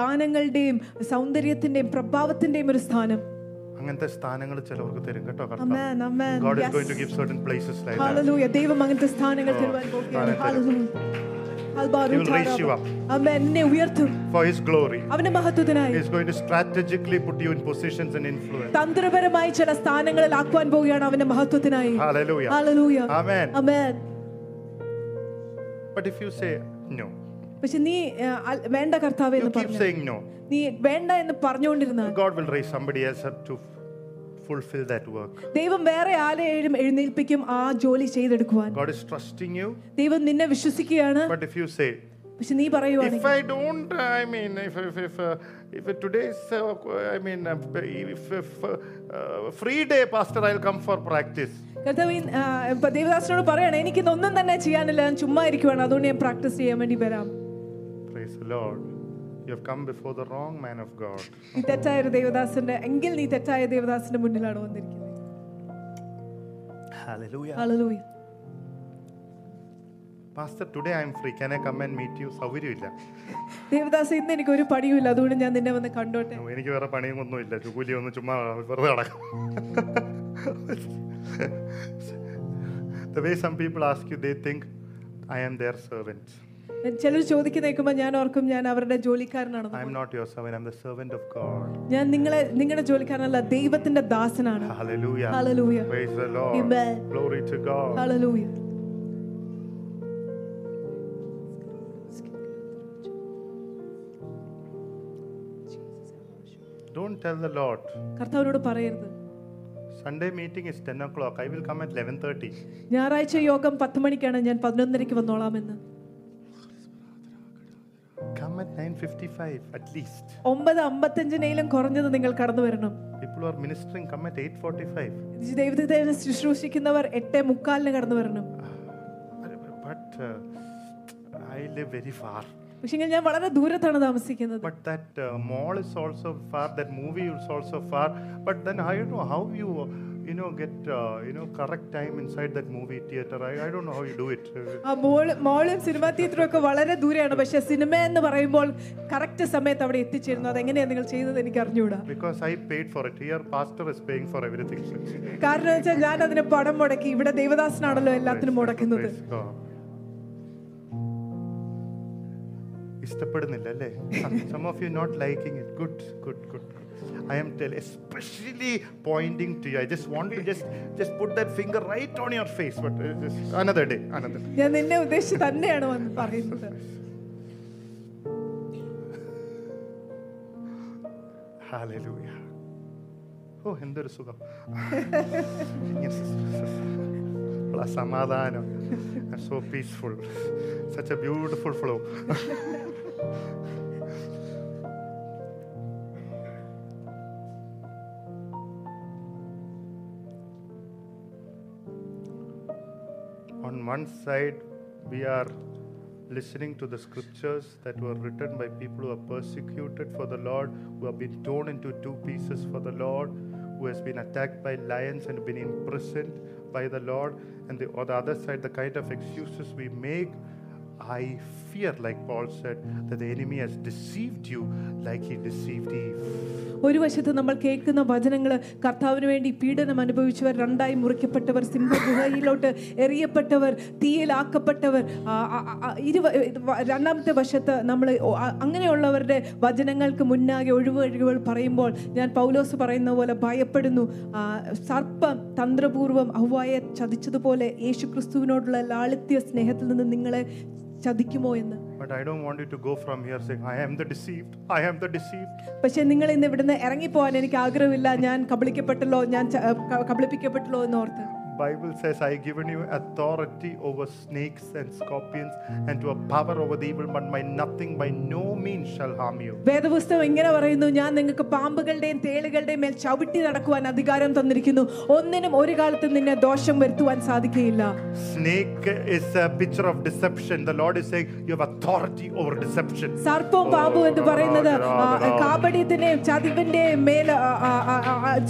ദാനങ്ങളുടെയും സൗന്ദര്യത്തിന്റെയും പ്രഭാവത്തിന്റെയും ഒരു സ്ഥാനം. അങ്ങനത്തെ സ്ഥാനങ്ങൾ ചിലവർക്ക് തരും കേട്ടോ കർത്താവ്. God is going to give certain places like that. Hallelujah. ദൈവം അങ്ങനത്തെ സ്ഥാനങ്ങൾ തരുവാൻ പോകുകയാണ്. Hallelujah. He will raise you up. Amen. For His glory. He is going to strategically put you in positions and influence. തന്ത്രപരമായി ചില സ്ഥാനങ്ങളിൽ ആക്കുവാൻ പോകുകയാണ് അവന്റെ മഹത്വത്തിനായി. Hallelujah. Hallelujah. Amen. Amen. But if you say no. പക്ഷേ നീ വേണ്ട കർത്താവേ എന്ന് പറഞ്ഞു. നീ വേണ്ട എന്ന് പറഞ്ഞുകൊണ്ടിരുന്നാൽ God will raise somebody else up to fulfill that work. ദൈവം വേറെ ആരെ എഴുന്നേൽപ്പിക്കും ആ ജോലി ചെയ്തെടുക്കുവാൻ. God is trusting you. ദൈവം നിന്നെ വിശ്വസിക്കുകയാണ്. But if you say, പക്ഷേ നീ പറയുവാണെങ്കിൽ, if I don't, I mean, if if if, uh, if today's, uh, I mean, if, if uh, free day, pastor, I'll come for practice. കർത്താവേ, ദേവദാസനോട് പറയണം, എനിക്ക് ഒന്നും തന്നെ ചെയ്യാനില്ല, ഞാൻ ചുമ്മാ ഇരിക്കുകയാണ്, അതുകൊണ്ട് ഞാൻ പ്രാക്ടീസ് ചെയ്യാൻ വേണ്ടി വരാം. Praise the Lord. You have come before the wrong man of God. നീ തെറ്റായ ദേവദാസന്റെ എങ്കിൽ നീ തെറ്റായ ദേവദാസന്റെ മുന്നിലാണ് വന്നിരിക്കുന്നത്. Hallelujah. Hallelujah. Pastor, today I am free. Can I come and meet you? സൗകര്യമില്ല. ദേവദാസ, ഇന്ന് എനിക്ക് ഒരു പണിയും ഇല്ല, അതുകൊണ്ട് ഞാൻ നിന്നെ വന്ന് കണ്ടോട്ടെ. എനിക്ക് വേറെ പണിയും ഒന്നും ഇല്ല, ജോലി ഒന്നും ചുമ്മാ വെറുതെ നടക്കാം. The way some people ask you, they think I am their servant. ചിലർ ചോദിക്കുന്നേക്കുമ്പോൾ ഞാൻ ഓർക്കും ഞാൻ അവരുടെ ജോലിക്കാരനാണ്. I am not your servant, I am the servant of God. ഞാൻ നിങ്ങളെ നിങ്ങളുടെ ജോലിക്കാരനല്ല, ദൈവത്തിന്റെ ദാസനാണ്. Hallelujah. Hallelujah. Praise the Lord. Amen. Glory to God. Hallelujah. Don't tell the Lord. കർത്താവിനോട് പറയരുത്. Sunday meeting is ten o'clock. I will come at eleven thirty. ഞായറാഴ്ച യോഗം പത്ത് മണിക്കാണ്, ഞാൻ പതിനൊന്നരയ്ക്ക് വന്നോളാമെന്ന്. Come at nine fifty-five at least. ഒമ്പത് അമ്പത്തഞ്ച് നേലും കുറഞ്ഞത് നിങ്ങൾ കടന്നു വരണം. People are ministering, come at eight forty-five. ദൈവത്തെ ശുശ്രൂഷിക്കുന്നവർ എട്ട് മുക്കാലിന് കടന്നു വരണം. But uh, I live very far. പക്ഷേ ഞാൻ വളരെ ദൂരത്താണ് താമസിക്കുന്നത്. But that uh, mall is also far, that movie is also far. But then I don't know how you uh, you know get uh, you know correct time inside that movie theater. I, I don't know how you do it. ആ mall mall cinema theater ഒക്കെ വളരെ ദൂരെയാണ്, പക്ഷേ cinema എന്ന് പറയുമ്പോൾ correct സമയത്ത് അവിടെ എത്തിച്ചേരുന്നു. അതെങ്ങനെയാണ് നിങ്ങൾ ചെയ്യുന്നത് എനിക്ക് അറിഞ്ഞുകൂടാ. Because I paid for it. Here pastor is paying for everything. കാരണം വെച്ചാൽ ഞാൻ അതിനെ പണം മുടക്കി, ഇവിടെ ദൈവദാസനാണല്ലോ എല്ലാത്തിനും മുടക്കുന്നത്. ഇഷ്ടപ്പെടുന്നില്ല അല്ലേ? Some of you not liking it. Good, good, good. I am telling, especially pointing to you. I just want to just just put that finger right on your face. But uh, just another day, another day. ഞാൻ നിന്നെ ഉദ്ദേശിച്ച് തന്നെയാണ് വന്ന് പറയുന്നത്. Hallelujah. ഓ എന്തൊരു സുഖം. ഉള്ള സമാധാനം. So peaceful. Such a beautiful flow. On one side, we are listening to the scriptures that were written by people who are persecuted for the Lord, who have been torn into two pieces for the Lord, who has been attacked by lions and been imprisoned by the Lord. And the, on the other side, the kind of excuses we make, I fear, like Paul said, that the enemy has deceived you like he deceived Eve. ഒരു വശത്ത് നമ്മൾ കേൾക്കുന്ന വചനങ്ങൾ കർത്താവിന് വേണ്ടി പീഡനം അനുഭവിച്ചവർ, രണ്ടായി മുറിക്കപ്പെട്ടവർ, സിംഹഗുഹയിലോട്ട് എറിയപ്പെട്ടവർ, തീയിലാക്കപ്പെട്ടവർ. രണ്ടാമത്തെ വശത്ത് നമ്മൾ അങ്ങനെയുള്ളവരുടെ വചനങ്ങൾക്ക് മുന്നാകെ ഒഴിവഴികൾ പറയുമ്പോൾ ഞാൻ പൗലോസ് പറയുന്ന പോലെ ഭയപ്പെടുന്നു. സർപ്പം തന്ത്രപൂർവം ഹവ്വായെ ചതിച്ചതുപോലെ യേശുക്രിസ്തുവിനോടുള്ള ലാളിത്യ സ്നേഹത്തിൽ നിന്ന് നിങ്ങളെ ചതിക്കുമോ എന്ന്. But I don't want you to go from here saying, I am the deceived, I am the deceived. പക്ഷേ നിങ്ങൾ ഇന്ന് ഇവിടുന്ന് ഇറങ്ങി പോവാൻ എനിക്ക് ആഗ്രഹമില്ല, ഞാൻ കബളിക്കപ്പെട്ടല്ലോ, ഞാൻ കബളിപ്പിക്കപ്പെട്ടല്ലോ എന്ന് ഓർത്ത്. Bible says, I have given you authority over snakes and scorpions and to a power over the evil one, by nothing, by no means shall harm you. വേദപുസ്തകം ഇങ്ങനെ പറയുന്നു, ഞാൻ നിങ്ങൾക്ക് പാമ്പുകളുടെയും തേളുകളുടെയും മേൽ ചവിട്ടി നടക്കുവാൻ അധികാരം തന്നിരിക്കുന്നു, ഒന്നിനും ഒരു കാലത്തും നിന്നെ ദോഷം വരുത്തുവാൻ സാധിക്കുകയില്ല. Snake is a picture of deception. The Lord is saying, you have authority over deception. സർപ്പവും പാമ്പും എന്ന് പറയുന്നത് കാപട്യത്തിന്റെയും ചതിവിന്റെയും മേൽ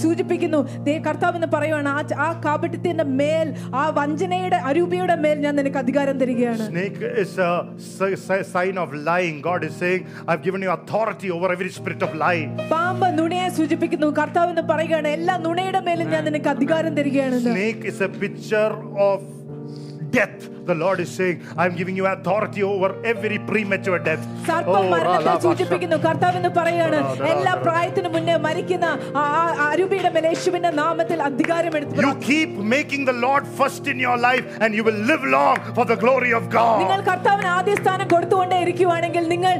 സൂചിപ്പിക്കുന്നു. കർത്താവ് എന്ന് പറയുവാണ്, ആ കാപട്യത്തെ മേൽ, ആ വഞ്ചനയുടെ അരൂപിയുടെ മേൽ ഞാൻ നിനക്ക് അധികാരം തരികയാണ്. Snake is a sign of lying. God is saying, I've given you authority over every spirit of lying. പാമ്പ് നുണയെ സൂചിപ്പിക്കുന്നു. കർത്താവ് എന്ന് പറയുകയാണ്, എല്ലാ നുണയുടെ മേലും ഞാൻ നിനക്ക് അധികാരം തരികയാണ്. Snake is a picture of death. The Lord is saying, I am giving you authority over every premature death. സർപ്പം മരണത്തെ സൂചിപ്പിക്കുന്നു. കർത്താവ് എന്ന് പറയുകയാണ്, എല്ലാ പ്രായത്തിനു മുന്നേ മരിക്കുന്ന അരൂപിയുടെ മേൽ യേശുവിന്റെ നാമത്തിൽ അധികാരം എടുത്തു. You keep making the Lord first in your life and you will live long for the glory of God. നിങ്ങൾ കർത്താവിന് ആദ്യ സ്ഥാനം കൊടുത്തുകൊണ്ടേയിരിക്കുകയാണെങ്കിൽ നിങ്ങൾ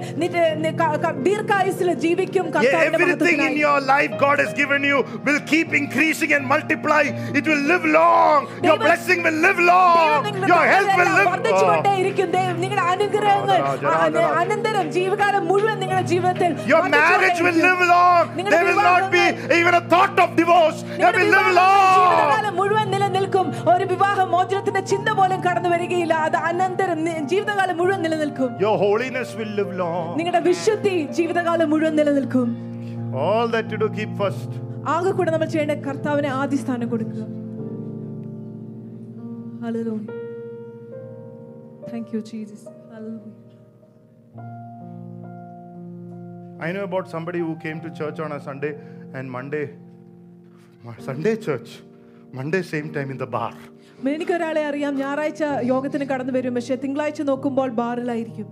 ദീർഘായുസ്സിൽ ജീവിക്കും. കർത്താവിന്റെ മഹത്വത്തിനായി. Everything in your life God has given you will keep increasing and multiply. It will live long. Your blessing will live long. Your health വർദ്ധിച്ചുകൊണ്ടേയിരിക്കും. നിങ്ങളുടെ അനുഗ്രഹങ്ങൾ അനന്തരം ജീവിതകാലം മുഴുവൻ നിങ്ങളുടെ ജീവിതത്തിൽ മുഴുവൻ നിലനിൽക്കും. ഒരു വിവാഹ മോചനത്തിന്റെ ചിന്ത പോലും കടന്നു വരികയില്ല. അത് അനന്തരം ജീവിതകാലം മുഴുവൻ നിലനിൽക്കും. നിങ്ങളുടെ വിശുദ്ധി ജീവിതകാലം മുഴുവൻ നിലനിൽക്കും. ആകെ കൂടെ നമ്മൾ ചെയ്യേണ്ട കർത്താവിനെ ആദ്യ സ്ഥാനം കൊടുക്കുക. Thank you, Jesus. Hallelujah. I know about somebody who came to church on a Sunday and Monday, Sunday church, Monday same time in the bar. എനിക്ക് ഒരാളെ അറിയാം, ഞായറാഴ്ച യോഗത്തിന് കടന്നു വരും, പക്ഷേ തിങ്കളാഴ്ച നോക്കുമ്പോൾ ബാറിലായിരിക്കും.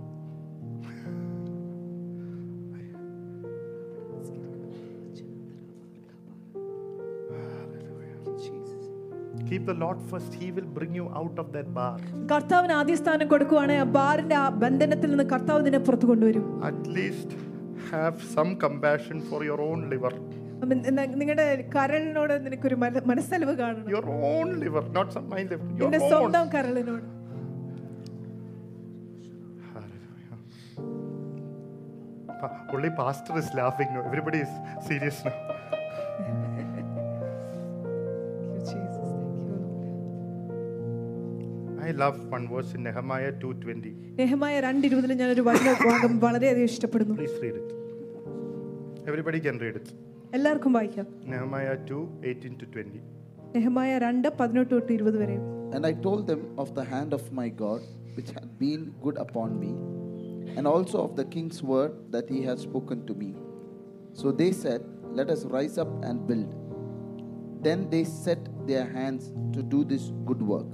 Keep the Lord first. He will bring you out of that bar. കർത്താവിന് ആദ്യ സ്ഥാനം കൊടുക്കുകയാണെങ്കിൽ ആ ബാറിന്റെ ആ ബന്ധനത്തിൽ നിന്ന് കർത്താവ് നിന്നെ പുറത്തു കൊണ്ടുവരും. At least have some compassion for your own liver. നിങ്ങളുടെ കരളിനോട് നിനക്കൊരു മനസ്സലിവ് കാണണം. Your own liver, not some my liver. Your own. സ്വന്തം കരളിനോട്. Only pastor is laughing now. Everybody is serious now. I love one verse in Nehemiah two twenty. Nehemiah two twenty il njan oru vagam valare adishtapadunu. Please read it. Everybody can read it. Ellarkum vaayikam. Nehemiah two eighteen to twenty. Nehemiah two eighteen to twenty vare. And I told them of the hand of my God which had been good upon me, and also of the king's word that he had spoken to me. So they said, let us rise up and build. Then they set their hands to do this good work.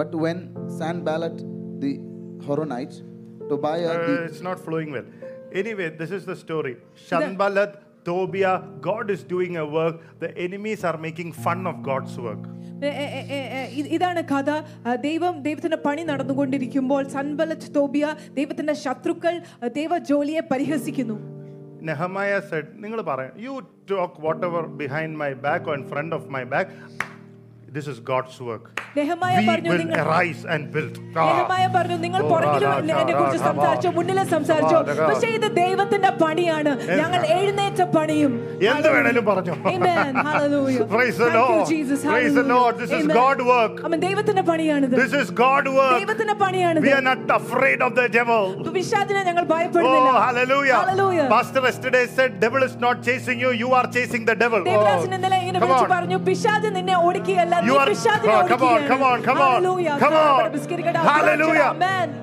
But when Sanballat the Horonites, Tobiah uh, the it's not flowing well. Anyway, this is the story. Sanballat, Tobiah, God is doing a work. The enemies are making fun of God's work. ഇതാണ് കഥ. ദൈവം ദൈവത്തിന്റെ പണി നടന്നുകൊണ്ടിരിക്കുമ്പോൾ സൻബലത്ത്, തോബിയ ദൈവത്തിന്റെ ശത്രുക്കൾ ദൈവജോലിയെ പരിഹസിക്കുന്നു. Nehemiah said, നിങ്ങൾ പറ, you talk whatever behind my back or in front of my back. This is God's work. We will arise and build. Amen. Hallelujah. Praise the Lord. Praise the Lord. This is God's work. This is God's work. We are not afraid of the devil. Oh, hallelujah. Hallelujah. Pastor yesterday said, devil is not chasing you. You are chasing the devil. Oh. Come on. You are, oh, come on, come on, come Hallelujah. on, come on. Hallelujah. Amen.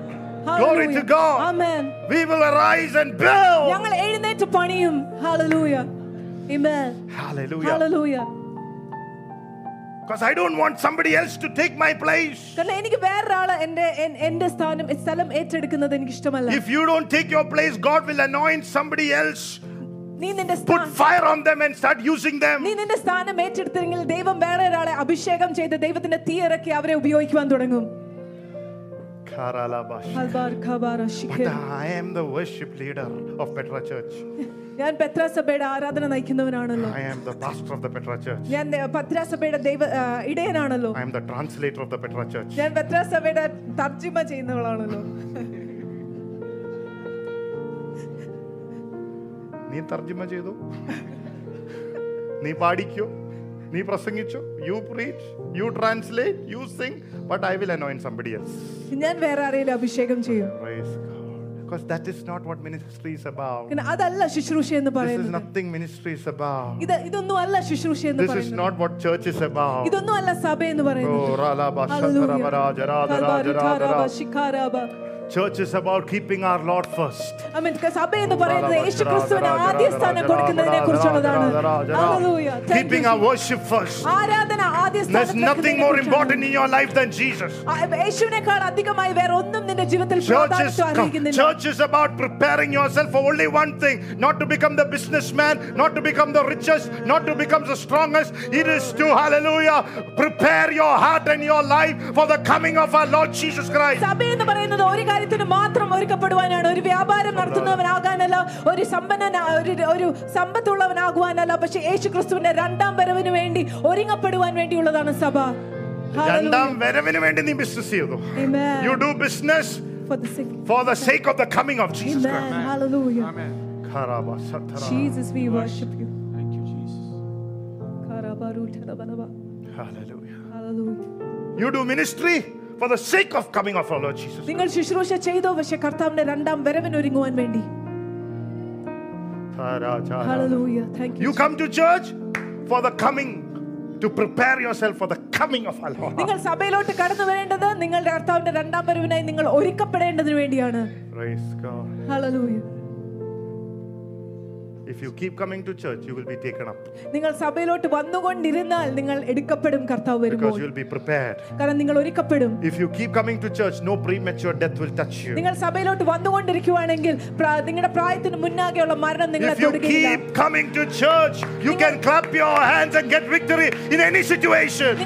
Glory Hallelujah. to God. Amen. We will arise and build. Hallelujah. Amen. Hallelujah. Hallelujah. Because I don't want somebody else to take my place. If you don't take your place, God will anoint somebody else. Put fire on them and start using them. But I am the worship leader of Petra Church. I am the pastor of the Petra Church. I am the translator of the Petra Church. You preach, you translate, you sing, but I will anoint somebody else. Praise God. Because that is not what ministry is about. This is nothing ministry is about. This is not what church is about. Oh, church is about keeping our Lord first. Hallelujah. Keeping our worship first. There's nothing more important in your life than Jesus. Church is, come, church is about preparing yourself for only one thing. Not to become the businessman, not to become the richest, not to become the strongest. It is to, hallelujah, prepare your heart and your life for the coming of our Lord Jesus Christ. Amen. You do business for the sake, for the sake of the coming of Jesus Amen. Christ. Amen. Hallelujah. Amen. Jesus, we worship you. Thank you, Jesus. Hallelujah. Hallelujah. You do ministry for the sake of coming of our Lord Jesus. Hallelujah. Thank you. You come to church for the coming, to prepare yourself for the coming of our Lord. Praise God. Hallelujah. If you keep coming to church, you will be taken up. Because you will be prepared. If you keep coming to church, no premature death will touch you. If you keep coming to church, you can clap your hands and get victory in any situation.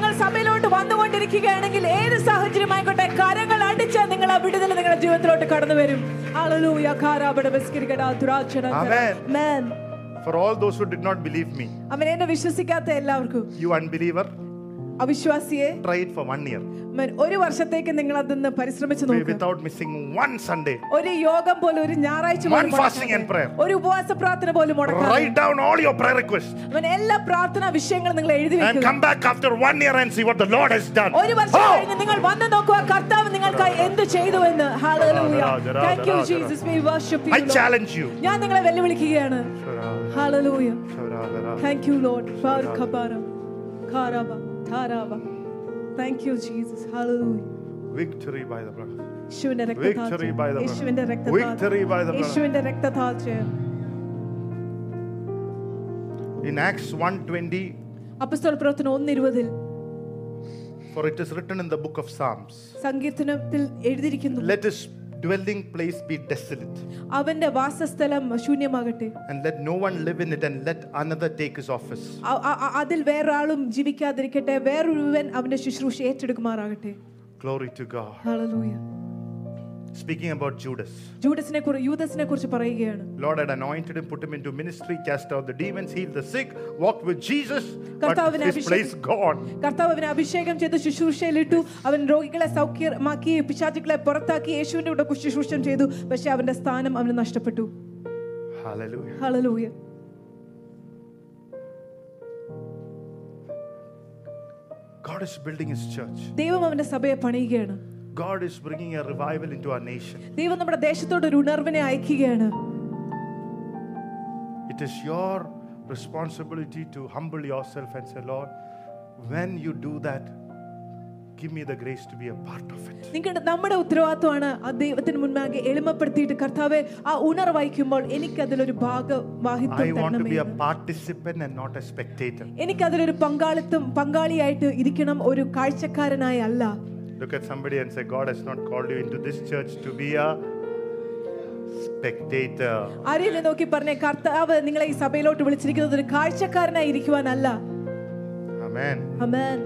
Amen. Amen. For all those who did not believe me, you unbeliever, try it for one year. Without missing one Sunday, one fasting and prayer. Write down all your prayer requests and come back after one year and see what the Lord has done. Oh! Hallelujah. Thank you, Jesus. We worship you. I challenge you. Hallelujah. Thank you, Lord. Thank you, Jesus. Hallelujah. Victory by the blood. Victory by the blood. Victory by the blood. In Acts one twenty, for it is written in the book of Psalms, let us dwelling place be desolate, and let no one live in it, and let another take his office. Glory to God. Hallelujah. Speaking about Judas. Judasine kuruchu Judasine kuruchu parayugeyanu. Lord had anointed him, put him into ministry, cast out the demons, healed the sick, walked with Jesus, but his place gone. കർത്താവിനെ അഭിഷേകം ചെയ്തു ശുശ്രൂഷയിലിട്ടു, അവൻ രോഗികളെ സൗഖ്യമാക്കി, പിശാചുകളെ പുറത്താക്കി, യേശുവിന്റെ കൂടെ ശുശ്രൂഷ ചെയ്തു, പക്ഷേ അവന്റെ സ്ഥാനം അവന് നഷ്ടപ്പെട്ടു. Hallelujah. Hallelujah. God is building his church. ദൈവം അവന്റെ സഭയെ പണിയുകയാണ്. God is bringing a revival into our nation. ദൈവം നമ്മുടെ ദേശത്തോട് ഒരു ഉണർവിനെ അയക്കുകയാണ്. It is your responsibility to humble yourself and say, Lord, when you do that, give me the grace to be a part of it. നിങ്ങളുടെ നമ്മുടെ ഉത്തരവാദിത്വമാണ് ആ ദൈവത്തിന് മുൻപാകെ എളിമപ്പെടുത്തിയിട്ട് കർത്താവേ ആ ഉണർവൈക്കുമ്പോൾ എനിക്ക് അതിൽ ഒരു ഭാഗവാഹിത്വം തരണമേ. I want to be a participant and not a spectator. എനിക്ക് അതിൽ ഒരു പങ്കാളിത്തം പങ്കാളിയായിട്ട് ഇരിക്കണം, ഒരു കാഴ്ചക്കാരനായി അല്ല. Look at somebody and say, God has not called you into this church to be a spectator. ആരെയെങ്കിലും നോക്കി പറഞ്ഞേ, കർത്താവ് നിങ്ങളെ ഈ സഭയിലോട്ട് വിളിച്ചിരിക്കുന്നത് ഒരു കാഴ്ചക്കാരനായി ഇരിക്കുവാനല്ല. Amen. Amen.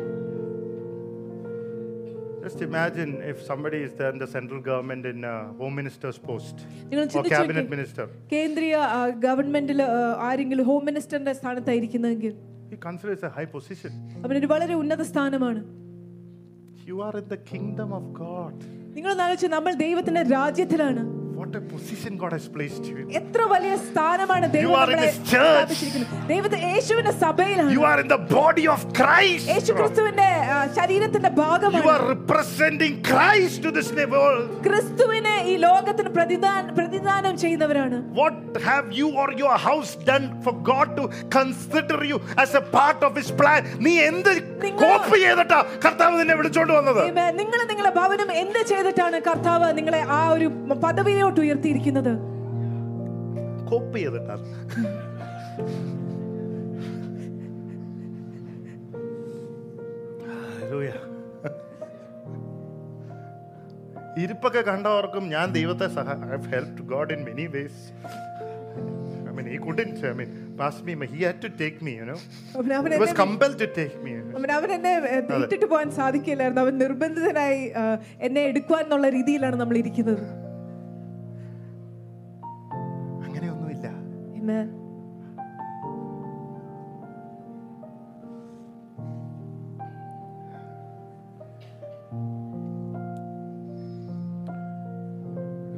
Just imagine if somebody is there in the central government in a home minister's post or cabinet minister. കേന്ദ്രീയ ഗവൺമെന്റിൽ ആരെങ്കിലും ഹോം മിനിസ്റ്ററിന്റെ സ്ഥാനത്തായിരിക്കുന്നെങ്കിൽ he considers a high position. അവനൊരു വളരെ ഉന്നത സ്ഥാനമാണ്. You are in the kingdom of God. നിങ്ങൾ നാളെ നമ്മൾ ദൈവത്തിന്റെ രാജ്യത്തിലാണ്. What a position God has placed you in. എത്ര വലിയ സ്ഥാനമാണ് ദൈവം നമ്മളെ സ്ഥാപിച്ചിരിക്കുന്നത്. ദൈവത്തെ യേശുവിന്റെ സഭയിലാണ്. You are in the body of Christ. യേശുക്രിസ്തുവിന്റെ ശരീരത്തിന്റെ ഭാഗമാണ്. You are representing Christ to this world. ക്രിസ്തുവിനെ ഈ ലോകത്തിന് പ്രതിദാനം ചെയ്യുന്നവരാണ്. What have you or your house done for God to consider you as a part of his plan? നീ എന്ത് copy ചെയ്തിട്ടാ കർത്താവ് നിന്നെ വിളിച്ചോണ്ട് വന്നത്? നിങ്ങൾ നിങ്ങളുടെ ഭവനം എന്ത് ചെയ്തിട്ടാണ് കർത്താവ് നിങ്ങളെ ആ ഒരു പദവി ഉയർത്തിയിരിക്കുന്നത്? കോപ്പി ചെയ്തിട്ടാ. ഇരിപ്പൊക്കെ കണ്ടവർക്കും ഞാൻ ദൈവത്തെ സഹായം. I've helped God in many ways. I mean, he couldn't, I mean, pass me, but he had to take me, you know. He was compelled to take me. അവൻ എന്നെ വിട്ടിട്ട് പോകാൻ സാധിക്കില്ലായിരുന്നു. അവൻ നിർബന്ധിതനായി എന്നെ എടുക്കുവാൻ എന്നുള്ള രീതിയിലാണ് നമ്മൾ ഇരിക്കുന്നത്. അങ്ങനെയൊന്നുമില്ല. Amen.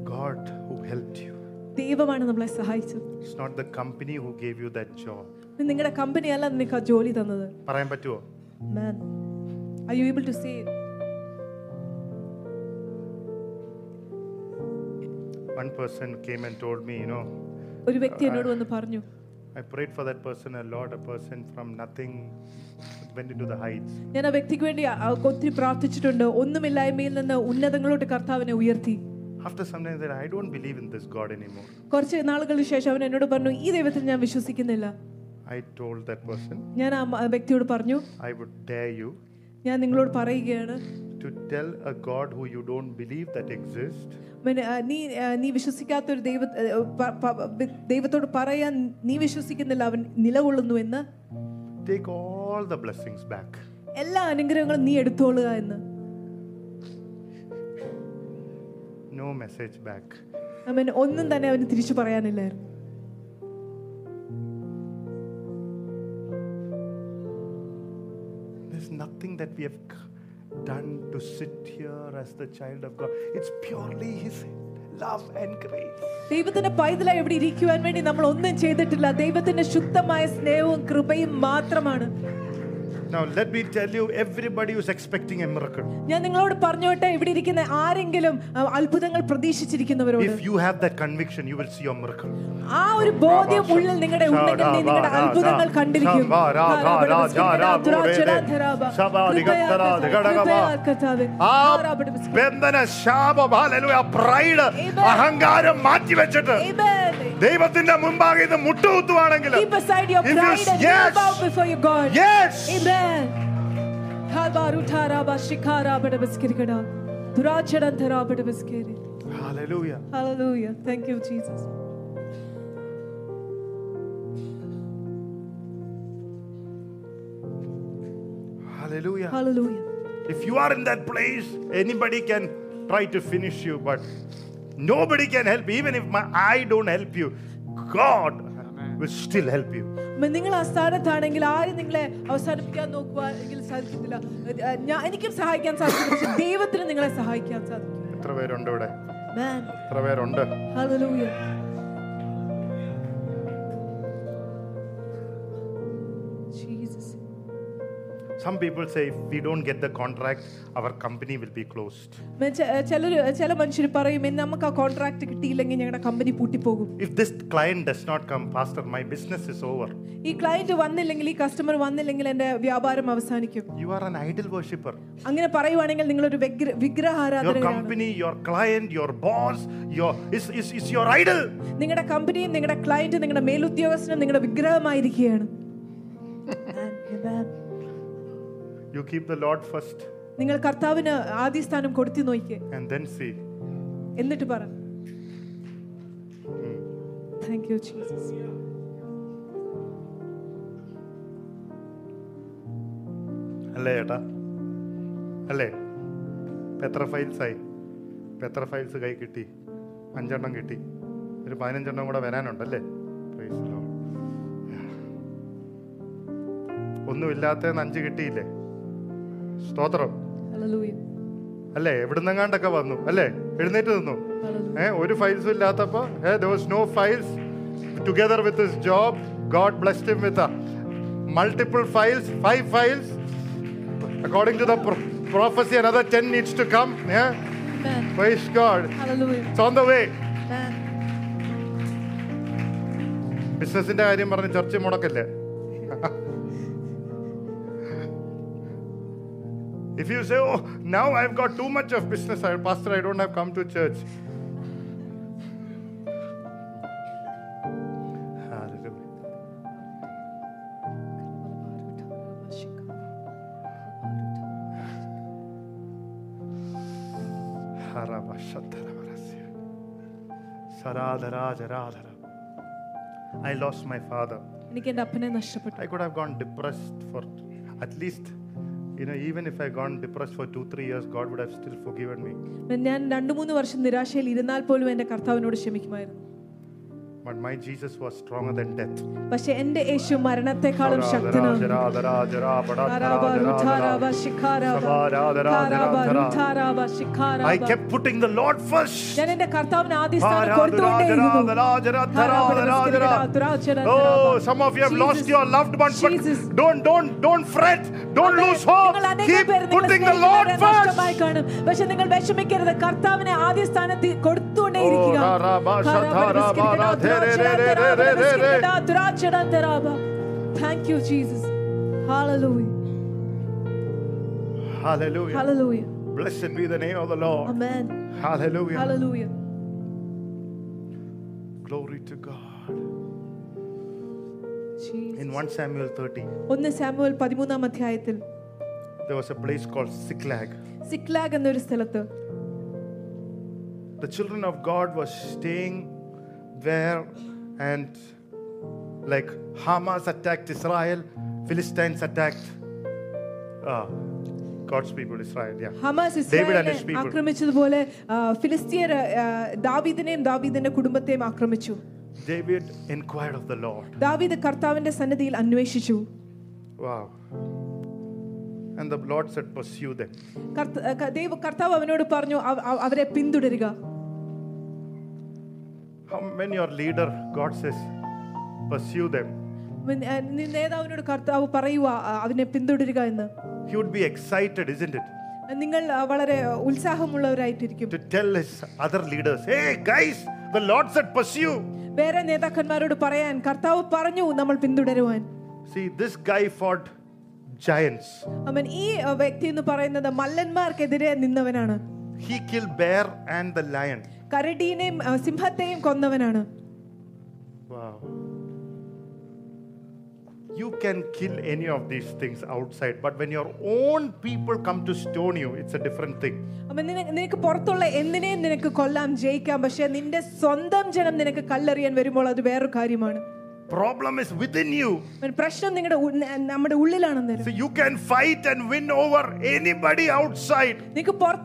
God who helped you. ദൈവമാണ് നമ്മളെ സഹായിച്ചത്. It's not the company who gave you that job. നിങ്ങളുടെ കമ്പനിയല്ല നിനക്ക് ആ ജോലി തന്നത്. പറയാൻ പറ്റുമോ? Amen. Are you able to say it? One person came and told me, you know, ഒരു വ്യക്തി എന്നോട് വന്ന് പറഞ്ഞു, I prayed for that person a lot, a person from nothing went into the heights. ഞാൻ ആ വ്യക്തിക്ക് വേണ്ടി ഒത്തിരി പ്രാർത്ഥിച്ചിട്ടുണ്ട്. ഒന്നുമില്ലായ്മയിൽ നിന്ന് ഉന്നതങ്ങളോട്ട് കർത്താവിനെ ഉയർത്തി. After some time that I don't believe in this God anymore. കുറച്ച് നാളുകൾക്ക് ശേഷം അവൻ എന്നോട് പറഞ്ഞു, ഈ ദൈവത്തിൽ ഞാൻ വിശ്വസിക്കുന്നില്ല. I told that person, ഞാൻ ആ വ്യക്തിയോട് പറഞ്ഞു, I would dare you, ഞാൻ നിങ്ങളോട് പറയുകയാണ്, to tell a God who you don't believe that exists. When നീ നീ വിശ്വസിക്കാത്ത ഒരു ദൈവ ദൈവത്തോട് പറയാൻ നീ വിശ്വസിക്കുന്നില്ല, അവൻ നിലകൊള്ളുന്നു എന്ന്. Take all the blessings back. എല്ലാ അനുഗ്രഹങ്ങളും നീ എടുത്തോളുക എന്ന്. No message back. അവൻ ഒന്നും തന്നെ അവന് തിരിച്ചു പറയാനില്ലായിരുന്നു. There's nothing that we have done to sit here as the child of God. It's purely his love and grace. ദൈവത്തിന്റെ പൈതലായി ഇവിടെ ഇരിക്കുവാൻ വേണ്ടി നമ്മൾ ഒന്നും ചെയ്തിട്ടില്ല. ദൈവത്തിന്റെ ശുദ്ധമായ സ്നേഹവും കൃപയും മാത്രമാണ്. Now let me tell you, everybody who is expecting a miracle, ഞാൻ നിങ്ങളോട് പറഞ്ഞോട്ടെ, ഇവിടെ ഇരിക്കുന്ന ആരെങ്കിലും അത്ഭുതങ്ങൾ പ്രതീക്ഷിച്ചിരിക്കുന്നവരോട്, if you have that conviction you will see your miracle. ആ ഒരു ബോധ്യം ഉള്ളിൽ നിങ്ങളുടെ ഉണ്ടെങ്കിൽ നീ നിങ്ങളുടെ അത്ഭുതങ്ങൾ കണ്ടിരിക്കും. ബന്ധന ശാപം, ഹല്ലേലൂയ, പ്രൈഡ്, അഹങ്കാരം മാറ്റി വെച്ചിട്ട് ദൈവത്തിന്റെ മുൻപാകെ ഇത് മുട്ടുകുത്തുവാണെങ്കിൽ, Hallelujah. Hallelujah. Thank you, Jesus. Hallelujah. Hallelujah. If you are in that place, anybody can try to finish you, but nobody can help you. Even if my, I don't help you, God will still help you. നിങ്ങൾ ആ സ്ഥാനത്താണെങ്കിൽ ആരും നിങ്ങളെ അവസാനിപ്പിക്കാൻ നോക്കുവാണെങ്കിൽ സാധിക്കത്തില്ല. ഞാൻ എനിക്കും സഹായിക്കാൻ സാധിക്കും, പക്ഷെ ദൈവത്തിന് നിങ്ങളെ സഹായിക്കാൻ സാധിക്കും. എത്ര പേരുണ്ട് ഇവിടെ? എത്ര പേരുണ്ട്? Hallelujah. Some people say if we don't get the contract, our company will be closed. If this client does not come, pastor, my business is over. You are an idol worshipper. Your company, your client, your boss, your is is is your idol. നിങ്ങളുടെ കമ്പനിയും നിങ്ങളുടെ ക്ലയന്റും നിങ്ങളുടെ മേലുദ്യോഗസ്ഥനും നിങ്ങളുടെ വിഗ്രഹമായിരിക്കുകയാണ്. You keep the Lord first. നിങ്ങൾ കർത്താവിന് ആദ്യ സ്ഥാനം കൊടുത്തു നോക്കിയേ. And then see. എന്നിട്ട് പറ. Thank you Jesus. അല്ലേട്ടാ. അല്ലേ? പെത്ര ഫൈൽസ് ആയി. പെത്ര ഫൈൽസ് കൈ കിട്ടി. അഞ്ചെണ്ണം കിട്ടി. ഒരു പതിനഞ്ചെണ്ണം കൂടെ വരാനുണ്ടല്ലേ? Praise the Lord. ഒന്നുമില്ലാത്തതിന് അഞ്ച് കിട്ടിയില്ലേ? സ്തോത്രം. അല്ലേ? എവിടുന്നെങ്ങാണ്ടൊക്കെ വന്നു അല്ലേ? എഴുന്നേറ്റ് നിന്നു. ഏഹ് ഒരു ഫൈൽസും ഇല്ലാത്തപ്പോ there was no files. Together with his job, God blessed him with a multiple files, five files. According to the prophecy, another ten needs to come. Yeah? Praise God. Hallelujah. It's on the way. ബിസിനസിന്റെ കാര്യം പറഞ്ഞ് ചർച്ച മുടക്കല്ലേ? If you say, oh, now I've got too much of business, I, pastor, I don't have come to church. I lost my father. I could have gone depressed for at least, you know, even if I gone depressed for two three years, God would have still forgiven me. ഞാൻ രണ്ട് മൂന്ന് വർഷം നിരാശയിൽ ഇരുന്നാൽ പോലും എൻ്റെ കർത്താവിനോട് ക്ഷമിക്കുമായിരുന്നു. But my Jesus was stronger than death. പക്ഷേ എൻ്റെ യേശു മരണത്തെക്കാളും ശക്തനാണ്. I kept putting the Lord first. ഞാൻ എൻ്റെ കർത്താവിനെ ആദ്യ സ്ഥാനം കൊടുത്തുകൊണ്ടേയിരുന്നു. Oh, some of you have lost your loved ones, but don't don't don't fret, don't lose hope. Keep putting the Lord first. പക്ഷേ നിങ്ങൾ വിഷമിക്കരുത്, കർത്താവിനെ ആദ്യ സ്ഥാനത്തിൽ കൊടുത്തുകൊണ്ടേയിരിക്കുക. Thank you, Jesus. Hallelujah. Hallelujah. Hallelujah. Blessed be the name of the Lord. Amen. Hallelujah. Hallelujah. Glory to God. Jesus. In First Samuel thirty. First Samuel thirteenth അധ്യായത്തിൽ there was a place called Siklag. Siklag എന്നൊരു സ്ഥലത്ത് the children of God was staying there, and like Hamas attacked Israel, Philistines attacked uh, God's people, Israel. Yeah. Hamas is David and his people. ആക്രമിച്ചതുപോലെ ഫിലിസ്ത്യർ ദാവീദിനെയും ദാവീദിന്റെ കുടുംബത്തെയും ആക്രമിച്ചു. David inquired of the Lord. ദാവീദ് കർത്താവിന്റെ സന്നിധിയിൽ അന്വേഷിച്ചു. Wow. And the Lord said, pursue them. ദൈവ കർത്താവ് അവനോട് പറഞ്ഞു, അവരെ പിന്തുടരുക. When your leader God says pursue them, when ni nedavinodu karthavu parayuva avine pindudiruga ennu, he would be excited, isn't it? Ningal valare ulsahamullavarayittirikkum to tell his other leaders, hey guys, the Lord said pursue. Vera nedakkanmarodu parayan karthavu paranju nammal pindudaruvan. See, this guy fought giants. Amen. Ee vyakti ennu parayunnathu mallanmarkedire ninnavanana. He killed bear and the lion. കരടിനെയും സിംഹത്തെയും കൊന്നവനാണ്. Wow. You can kill any of these things outside, but when your own people come to stone you, it's a different thing. നിനക്ക് പുറത്തുള്ള എന്തിനേയും നിനക്ക് കൊല്ലാം ജയിക്കാം, പക്ഷേ നിന്റെ സ്വന്തം ജനം നിനക്ക് കല്ലെറിയാൻ വരുമ്പോൾ അത് വേറൊരു കാര്യമാണ്. Problem is within you. So you can fight and win over anybody outside. But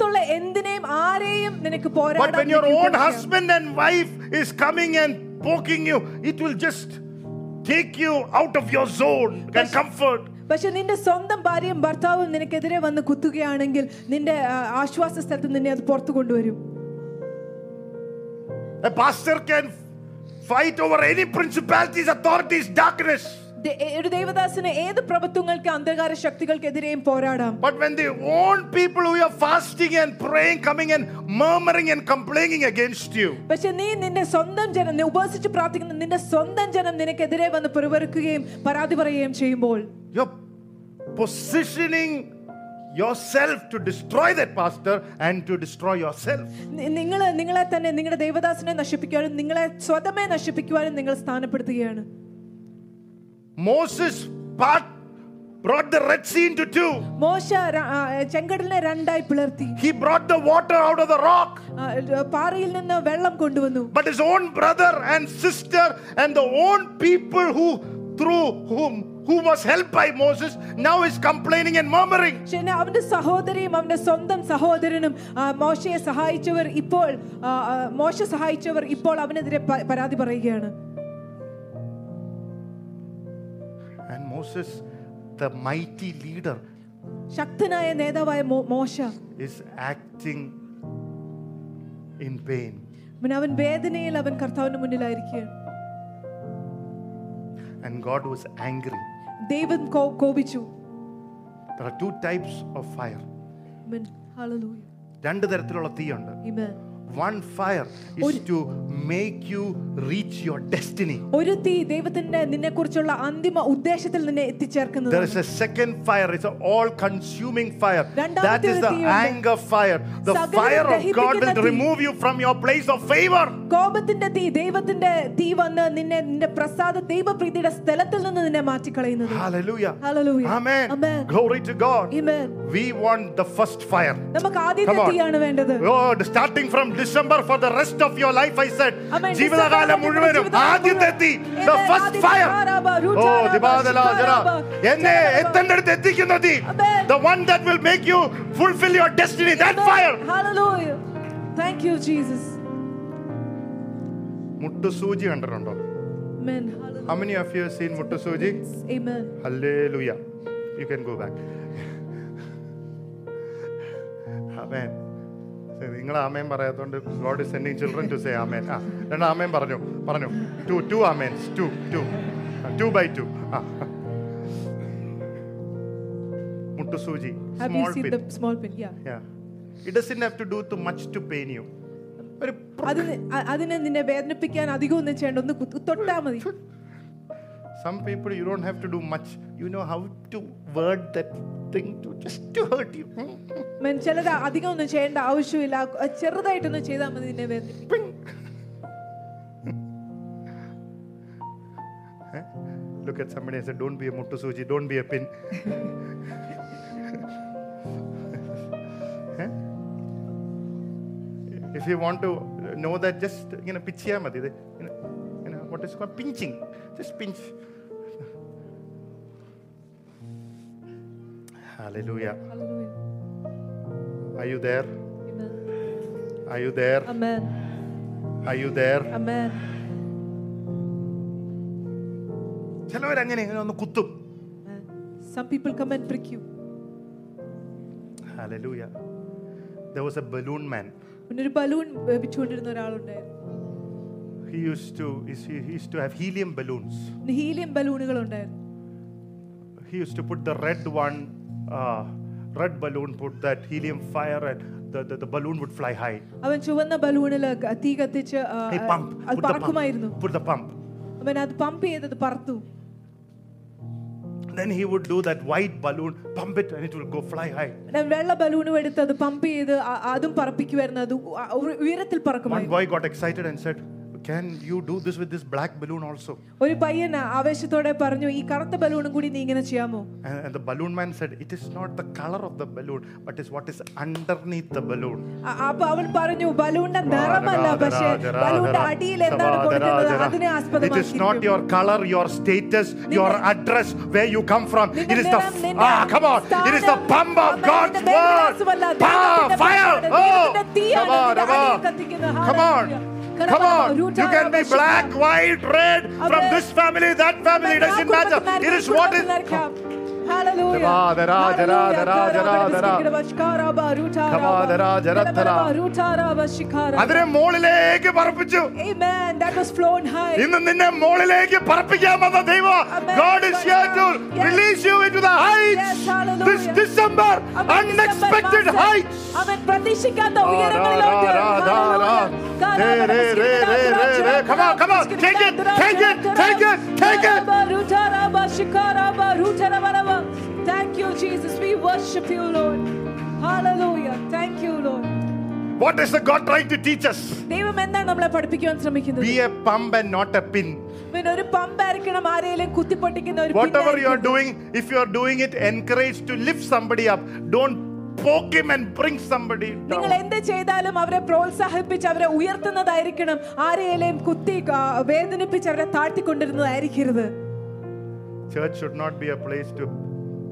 when your own husband and wife is coming and poking you, it will just take you out of your zone and comfort. പക്ഷേ നിന്റെ സ്വന്തം ഭാര്യയും ഭർത്താവും നിനക്കെതിരെ വന്ന് കുത്തുകയാണെങ്കിൽ നിന്റെ ആശ്വാസ സ്ഥലത്ത് നിന്നെ അത് പുറത്തു കൊണ്ടുവരും. A pastor can fight over any principalities, authorities, darkness. ഒരു ദൈവദാസന് ഏത് പ്രഭുത്വങ്ങൾക്ക് അന്ധകാര ശക്തികൾക്കെതിരെയും പോരാടാം. But when the own people who are fasting and praying coming and murmuring and complaining against you. പക്ഷേ നീ നിന്റെ സ്വന്തം ജനം നീ ഉപസിച്ച് പ്രാർത്ഥിക്കുന്ന നിന്റെ സ്വന്തം ജനം നിനക്കെതിരെ വന്ന് പെരുവരുകയും പരാതി പറയുകയും ചെയ്യുമ്പോൾ you're positioning yourself to destroy that pastor and to destroy yourself. നിങ്ങൾ നിങ്ങളെ തന്നെ നിങ്ങളുടെ ദൈവദാസനെ നശിപ്പിക്കാനും നിങ്ങളെ സ്വതമേ നശിപ്പിക്കാനും നിങ്ങൾ സ്ഥാനപ്പെടുത്തുകയാണ്. Moses part brought the Red Sea into two. മോശ ചെങ്കടലിനെ രണ്ടായി പിളർത്തി. He brought the water out of the rock. പാറയിൽ നിന്ന് വെള്ളം കൊണ്ടുവന്നു. But his own brother and sister and the own people who through whom who was helped by Moses now is complaining and murmuring. Shena avante sahodhariyum avante sondam sahodharanum Moshe sahayichavar ippol Moshe sahayichavar ippol avanedire paradi parayugana. And Moses, the mighty leader, shaktanaya nedavaya Moshe is acting in pain. Manavan vedanayil avan karthavinte munnil ayirikku. And God was angry. David kobichu. There are two types of fire. Amen. Hallelujah. രണ്ട് തരത്തിലുള്ള തീയുണ്ട്. Amen. One fire is to make you reach your destiny. ഒരു തീ ദൈവത്തിന്റെ നിന്നെക്കുറിച്ചുള്ള അന്തിമ ഉദ്ദേശത്തിൽ നിന്നെ എത്തിച്ചേർക്കുന്നു. There is a second fire. It's an all-consuming fire. That is the anger fire. The fire of God will remove you from your place of favor. കോപത്തിന്റെ തീ ദൈവത്തിന്റെ തീ വന്ന് നിന്നെ നിന്റെ പ്രസാദ ദൈവപ്രീതിയുടെ സ്ഥലത്തിൽ നിന്ന് നിന്നെ മാറ്റിക്കളയുന്നത്. Hallelujah. Hallelujah. Amen. Amen. Glory to God. Amen. We want the first fire. നമുക്ക് ആദ്യത്തെ തീയാണ് വേണ്ടത്. Oh, starting from December for the rest of your life, I said. ജീവിതകാലം മുഴുവനും ആദ്യത്തെ തീ, the first fire. Oh, ദിബാദല ജറ എന്നെ എത്തണ്ടടുത്ത് എത്തിക്കുന്ന തീ, the one that will make you fulfill your destiny, that fire. Hallelujah. Thank you, Jesus. മുട്ടുസൂചി കണ്ടിട്ടുണ്ടോ? Amen. How many of you have seen മുട്ടുസൂചി? Amen. Hallelujah. You can go back. Amen. നിങ്ങൾ amen പറയാത്തോണ്ട് God is sending children to say amen. ആ രണ്ട് amen പറഞ്ഞു പറഞ്ഞു two two amens two two two by two. ആ മുട്ടുസൂചി, small pin, small pin. Yeah yeah it doesn't have to do too much to pain you. ഒരു അതിനെ അതിനെ നിന്നെ വേദനിപ്പിക്കാൻ അധികം ഒന്നും ചെയ്യേണ്ട, ഒന്ന് തൊട്ടാ മതി. Some people you don't have to do much, you know how to word that thing to just to hurt you. Men chalada adhigam onnu cheyanda avashyam illa, cherudayittu cheyda madi ninne vendipping. Look at somebody and say, don't be a muttusuji, don't be a pin. If you want to know that, just you know pichya madi, you know what is called pinching, just pinch. Hallelujah. Hallelujah. Are you there? Amen. Are you there? Amen. Are you there? Amen. Chellover angane angane onnu kuttum. Some people come and prick you. Hallelujah. There was a balloon man. Oru balloon vichundirunna oral undayirunnu. He used to he used to have helium balloons. Helium balloonukal undayirunnu. He used to put the red one uh red balloon, put that helium fire, and the the, the balloon would fly high. Avan chuvanna balloonil athi kathichu adu parakumayirunnu, put the pump, avan adu pump edadu parathu. Then he would do that white balloon, pump it and it will go fly high. Then vella balloon eduthu adu pump edu adum parapikku varunnu adu uyirathil parakumayirunnu. One boy got excited and said, can you do this with this black balloon also? ഒരു പയ്യൻ ആവേശത്തോടെ പറഞ്ഞു, ഈ കറുത്ത ബലൂണും കൂടി നീ ഇങ്ങനെ ചെയ്യാമോ? And the balloon man said, it is not the color of the balloon, but is what is underneath the balloon. അപ്പോൾ അവൻ പറഞ്ഞു, ബലൂണിന്റെ നിറമല്ല, പക്ഷേ ബലൂണിന്റെ അടിയിൽ എന്താണ് കൊടുക്കുന്നത് അതിനെ ആസ്പദമാക്കി. It is not your color, your status, your address, where you come from. It is the ah, come on. It is the pump of God's word. Power, fire. Oh, come on, come on. Come on, you can be black, white, red, from this family, that family, it doesn't matter. It is what is. Hallelujah. Adre moolilekku parappichu. Amen. That was flown high. Innu ninne moolilekku parappikkana Deivam. God is here to release you into the heights. This December, unexpected heights. Amen. Pratheeshikatha uyarangalilottu. Hallelujah. Come on, come on. Take it. Take it. Take it. Take it. Thank you, Jesus. We worship you, Lord. Hallelujah. Thank you, Lord. What is the God trying to teach us? ദൈവം എന്താണ് നമ്മളെ പഠിപ്പിക്കാൻ ശ്രമിക്കുന്നത്? Be a pump and not a pin. When ഒരു pump ആയിരിക്കണം, ആരെയിലും കുത്തിപ്പൊട്ടിക്കുന്ന ഒരു പിൻ. Whatever you are doing, if you are doing it, encourage to lift somebody up. Don't poke him and bring somebody down. നിങ്ങൾ എന്ത് ചെയ്താലും അവരെ പ്രോത്സാഹിപ്പിച്ച് അവരെ ഉയർത്തുന്നതായിരിക്കണം, ആരെയിലും കുത്തി വേദനിപ്പിച്ച് അവരെ താഴ്ത്തിക്കൊണ്ടിരുന്നതായിരിക്കരുത്. Church should not be a place to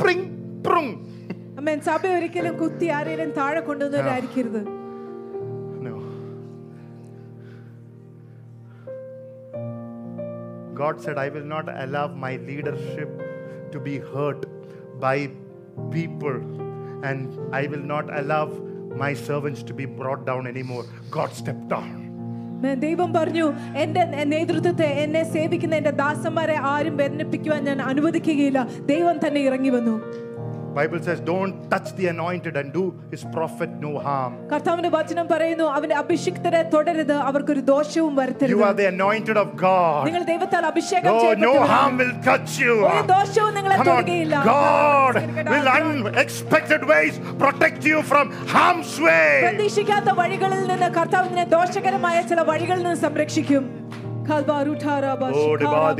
pring prung. Amen. Sabbe orikkalum kutti aarelen thaala kondunnara irikirudhu. No. God said, I will not allow my leadership to be hurt by people, and I will not allow my servants to be brought down anymore. God stepped down. ദൈവം പറഞ്ഞു, എൻ്റെ നേതൃത്വത്തെ, എന്നെ സേവിക്കുന്ന എൻ്റെ ദാസന്മാരെ ആരും വേദനിപ്പിക്കുവാൻ ഞാൻ അനുവദിക്കുകയില്ല. ദൈവം തന്നെ ഇറങ്ങി വന്നു. Bible says, don't touch the anointed and do his prophet no harm. കർത്താവിന്റെ വചനം പറയുന്നു, അവന്റെ അഭിഷിക്തരെ തൊടരുത്, അവർക്ക് ഒരു ദോഷവും വരുത്തരുത്. You are the anointed of God. നിങ്ങൾ ദൈവത്താൽ അഭിഷേകം ചെയ്യപ്പെട്ടവരാണ്. No harm will touch you. ഒരു ദോഷവും നിങ്ങളെ തൊടുകയില്ല. God will in unexpected ways protect you from harm's way. പ്രതീക്ഷിക്കാത്ത വഴികളിൽ നിന്ന് കർത്താവ് നിന്നെ ദോഷകരമായ ചില വഴികളിൽ നിന്ന് സംരക്ഷിക്കും. Hallelujah. Thank you, Lord.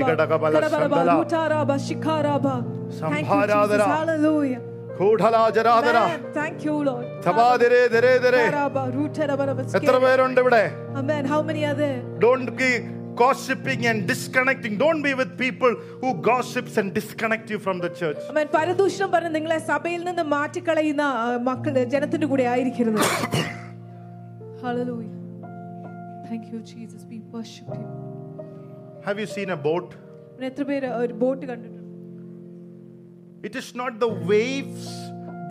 Amen. How many are there? Don't be gossiping and disconnecting. Don't be with people who gossips and disconnect you from the church. Amen. പരദൂഷണം പറഞ്ഞ് നിങ്ങളെ സഭയിൽ നിന്ന് മാറ്റിക്കളയുന്ന മക്കളെ ജനത്തിന്റെ കൂടെ ആയിരിക്കരുത്. Hallelujah. Thank you, Jesus. We worship you. Have you seen a boat? It is not the waves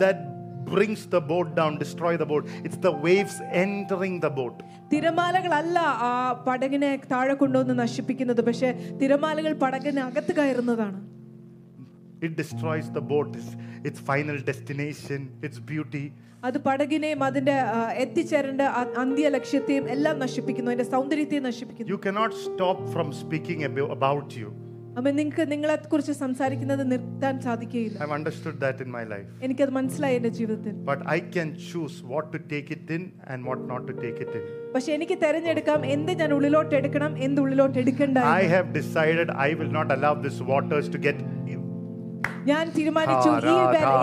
that brings the boat down, destroy the boat. It's the waves entering the boat. തിരമാലകളല്ല ആ പടകിനെ താഴെ കൊണ്ടുവന്ന് നശിപ്പിക്കുന്നത്, പക്ഷേ തിരമാലകൾ പടകിനെ അകത്ത് കയറുന്നതാണ്. It destroys the boat, its, its final destination, its beauty. അത് പടകിനെയും അതിന്റെ എത്തിച്ചേരേണ്ട അന്ത്യ ലക്ഷ്യത്തെയും എല്ലാം നശിപ്പിക്കുന്നു, അതിന്റെ സൗന്ദര്യത്തെ നശിപ്പിക്കുന്നു. You cannot stop from speaking about you. അമ്മ നിങ്ങൾക്ക് നിങ്ങളെക്കുറിച്ച് സംസാരിക്കുന്നത് നിർത്താൻ സാധിക്കില്ല. I have understood that in my life. എനിക്ക് അത് മനസ്സിലായി എൻ്റെ ജീവിതത്തിൽ. But I can choose what to take it in and what not to take it in. പക്ഷേ എനിക്ക് തിരഞ്ഞെടുക്കാം എന്ത് ഞാൻ ഉള്ളിലോട്ട് എടുക്കണം, എന്ത് ഉള്ളിലോട്ട് എടുക്കണ്ട. I have decided I will not allow this waters to get. ഞാൻ തീരുമാനിച്ചു ഈ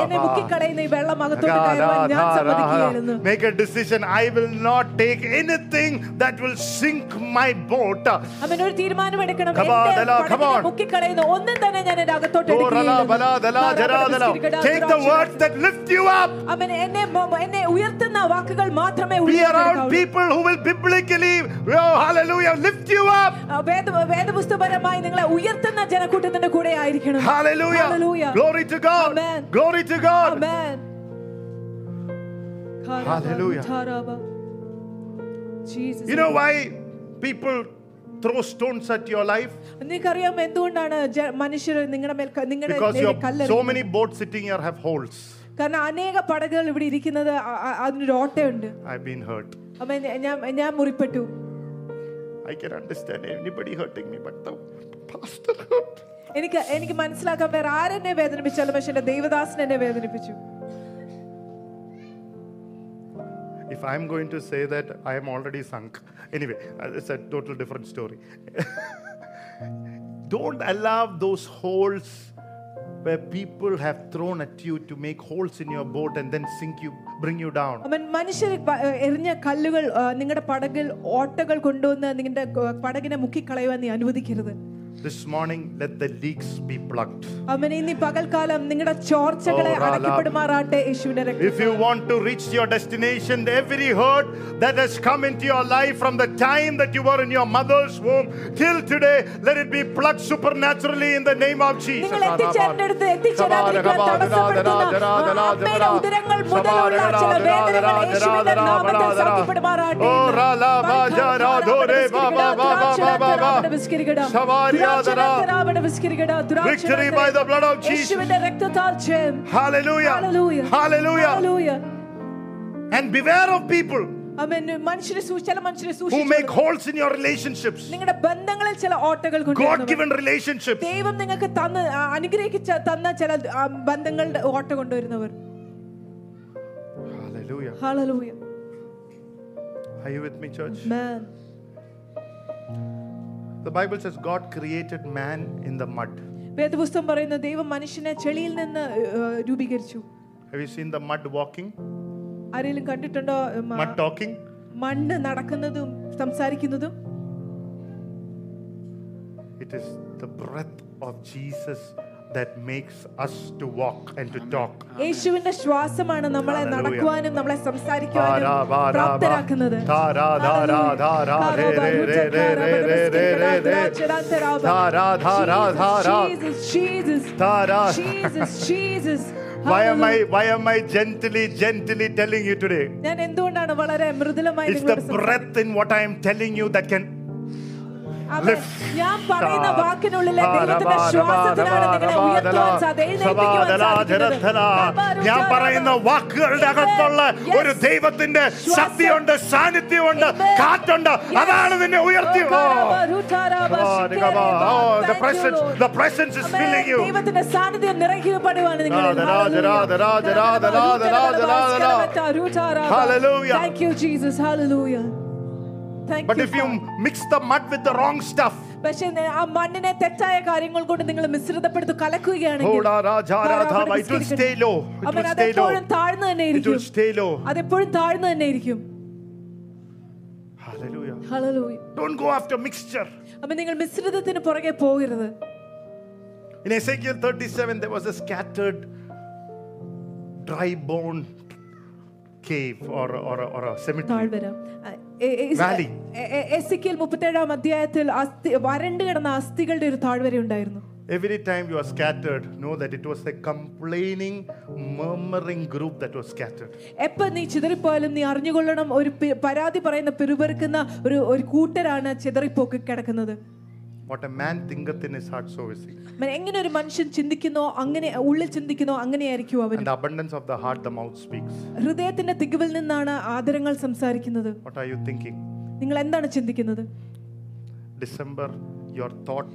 എന്നെ മുക്കി കളയുന്ന ഈ വെള്ളം അകത്തോട്ട് കയറാൻ ഞാൻ സമ്മതിക്കുകയില്ലെന്ന്. Make a decision. I will not take anything that will sink my boat. അവൻ ഒരു തീരുമാനം എടുക്കണം. എന്നെ മുക്കി കളയുന്ന ഒന്നും തന്നെ ഞാൻ എൻ്റെ അകത്തോട്ട് എടുക്കില്ല. Take the words that lift you up. അവൻ എന്നെ എന്നെ ഉയർത്തുന്ന വാക്കുകൾ മാത്രമേ ഉയർത്തൂ. Be around people who will biblically, oh hallelujah, lift you up. വേദപുസ്തകപരമായി നിങ്ങളെ ഉയർത്തുന്ന ജനക്കൂട്ടത്തിന്റെ കൂടെ ആയിരിക്കണം. Hallelujah. Glory to God. Amen. Glory to God. Amen. Hallelujah. Jesus. You know why people throw stones at your life? നിങ്ങൾക്കറിയാം എന്തുകൊണ്ടാണ് മനുഷ്യർ നിങ്ങളുടെ മേൽ നിങ്ങളുടെ കല്ലെറിയുന്നത്? Because so many boats sitting here have holes. കാരണം അനേക പടകൾ ഇവിടെ ഇരിക്കുന്നത് അതിനൊരു ഓട്ടയുണ്ട്. I've been hurt. അമ്മേ ഞാൻ ഞാൻ മുറിപ്പെട്ടു. I can understand anybody hurting me, but the pastor hurt. എനിക്ക് എനിക്ക് മനസ്സിലാക്കാൻ വേറെ ആരെന്നെ വേദനിപ്പിച്ചാലും, പക്ഷെ എന്റെ ദൈവദാസൻ എന്നെ വേദനിപ്പിച്ചു. If I'm going to say that I am already sunk. Anyway, it's a total different story. Don't allow those holes where people have thrown at you to make holes in your boat and then sink you, bring you down. This morning, let the leaks be plugged. If you want to reach your destination, every hurt that has come into your life from the time that you were in your mother's womb till today, let it be plugged supernaturally in the name of Jesus. Victory by the blood of Jesus. Hallelujah. Hallelujah. Hallelujah. And beware of people who make holes in your relationships. God-given relationships. Hallelujah. Hallelujah. Are you with me, church? Amen. The Bible says God created man in the mud. Have you seen the mud walking? Mud talking? It is the breath of Jesus that makes us to walk and to talk. Jesus, Jesus, Jesus, Jesus. Why am I, why am I gently, gently telling you today? It's the breath in what I am telling you that can lift. Oh, the presence, the presence is filling you. Hallelujah. Thank you, Jesus. Hallelujah. Thank but you, if God. You mix the mud with the wrong stuff, it will stay low. It will stay low. It will stay low. Hallelujah. Hallelujah. Don't go after mixture. In Ezekiel thirty-seven, there was a scattered, dry bone cave or, or, or a cemetery. Valley. Every time you are scattered, know that it was a complaining, murmuring group that was scattered. What a man thinketh in his heart, so is he. And the abundance of the heart, the mouth speaks. What are you thinking? December, your thought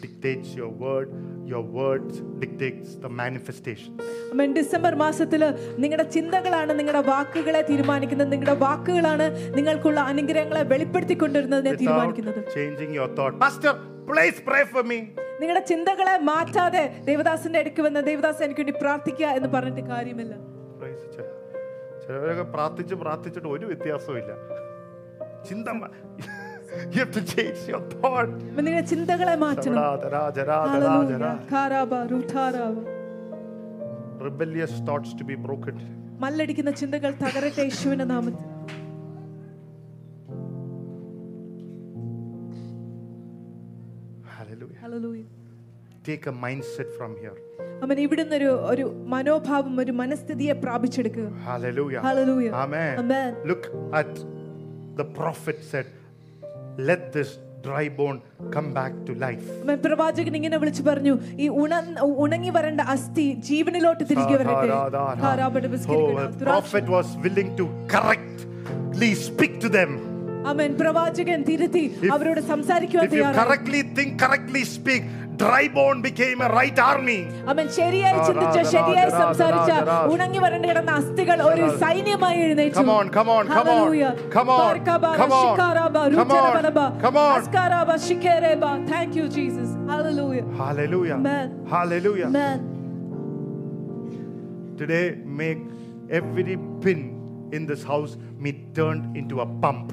dictates your word. Your words dictates the manifestations. Without changing your thought. Pastor, please pray for me. You have to change your thought. Rebellious thoughts to be broken. Hallelujah. Hallelujah. Take a mindset from here. Hallelujah. Hallelujah. Amen. Amen. Look at the prophet said, let this dry bone come back to life. Oh, the prophet was willing to correctly speak to them. If, if you correctly think, correctly speak, dry bone became a right army. Amen. Come on, come on, come on, come on, come on, come on, come on. Thank you, Jesus. Hallelujah. Hallelujah. Amen. Hallelujah. Amen. Today, make every pin in this house me turned into a pump.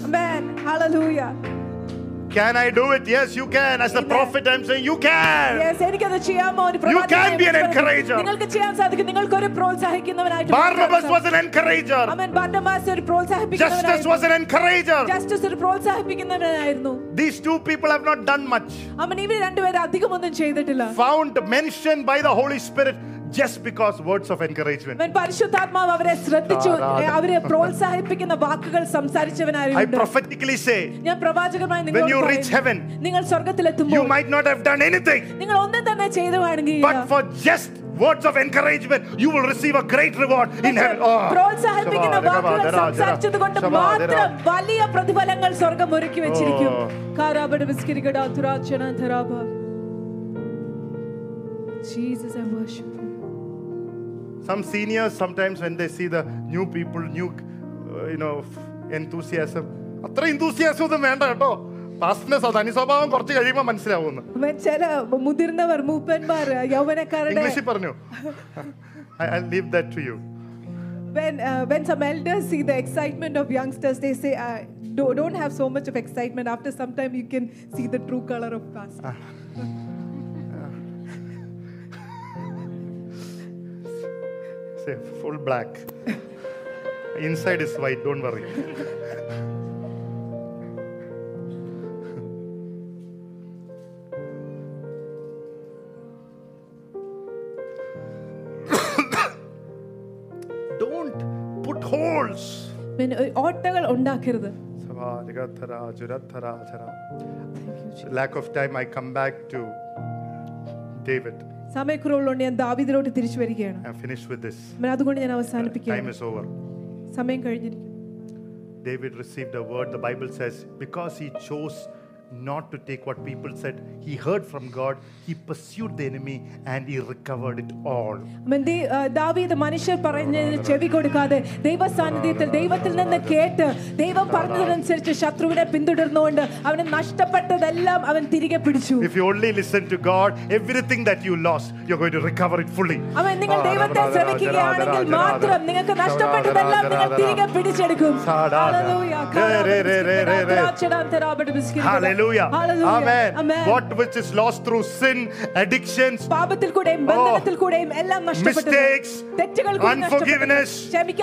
Amen. Hallelujah. Can I do it? Yes, you can. As the prophet, I'm saying you can. Yes, you can be an encourager. Barnabas was an encourager. Justice was an encourager. These two people have not done much. Found mentioned by the Holy Spirit just because words of encouragement. I prophetically say, when you reach heaven, you might not have done anything, but for just words of encouragement, you will receive a great reward in heaven. Oh. Jesus, I worship you. Some seniors sometimes when they see the new people, new, uh, you know, enthusiasm. Athra enthusiasm odu venda ketto. Pasne sadani swabhavam korchu kazhiyumba manasilavunu. Menchala mudirnavar moopenmar yavanakarade. English parnu. I'll leave that to you. When uh, when some elders see the excitement of youngsters, they say, I don't, don't have so much of excitement. After some time, you can see the true color of pastor. Say full black. Inside is white, don't worry. Don't put holes. Lack of time, I come back to David. I'm finished with this. Uh, time is over. David received a word, the Bible says, because he chose not to take what people said, he heard from God, he pursued the enemy, and he recovered it all. If you only listen to God, everything that you lost, you're going to recover it fully. Hallelujah. Hallelujah. Amen. Amen. What which is lost through sin, addictions, oh, mistakes, unforgiveness. If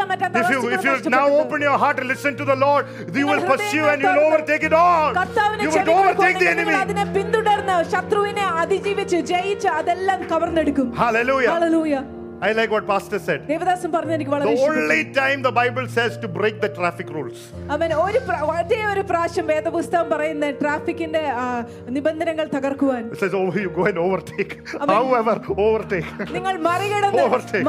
you, if you now open your heart and listen to the Lord, you will pursue and you will overtake it all. You will overtake the enemy. Hallelujah. Hallelujah. I like what Pastor said. The only time the Bible says to break the traffic rules. It says, oh, you go and overtake. However, overtake. Overtake.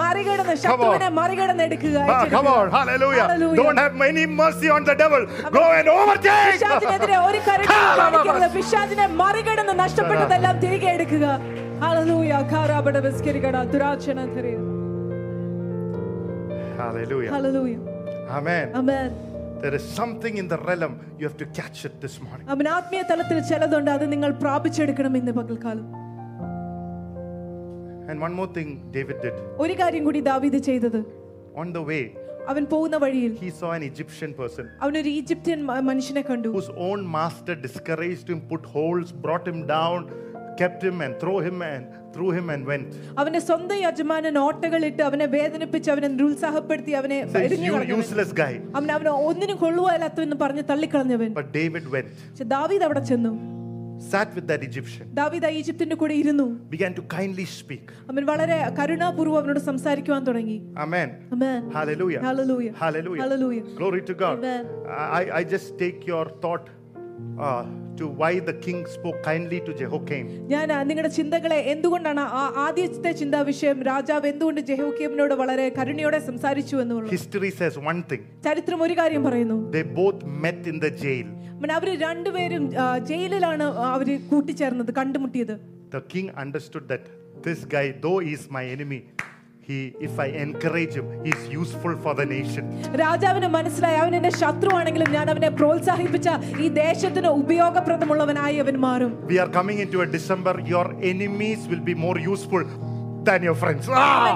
Come on. Ah, come on. Hallelujah. Hallelujah. Don't have any mercy on the devil. Go and overtake. Hallelujah. Hallelujah. Hallelujah. Hallelujah. Amen. Amen. There is something in the realm. You have to catch it this morning. And one more thing David did. On the way, he saw an Egyptian person whose own master discouraged him, put holes, brought him down, kept him and threw him and threw him and went. Says, you useless guy. But David went. sat with that Egyptian, began to kindly speak. Amen. Amen. Hallelujah. Hallelujah. Hallelujah. Hallelujah. Glory to God. I, I just take your thought uh, to why the king spoke kindly to Jehoiakim. History says one thing. They both met in the jail. The king understood that this guy, though he is my enemy, he, if I encourage him, he is useful for the nation. We are coming into a December, your enemies will be more useful than your friends. Ah!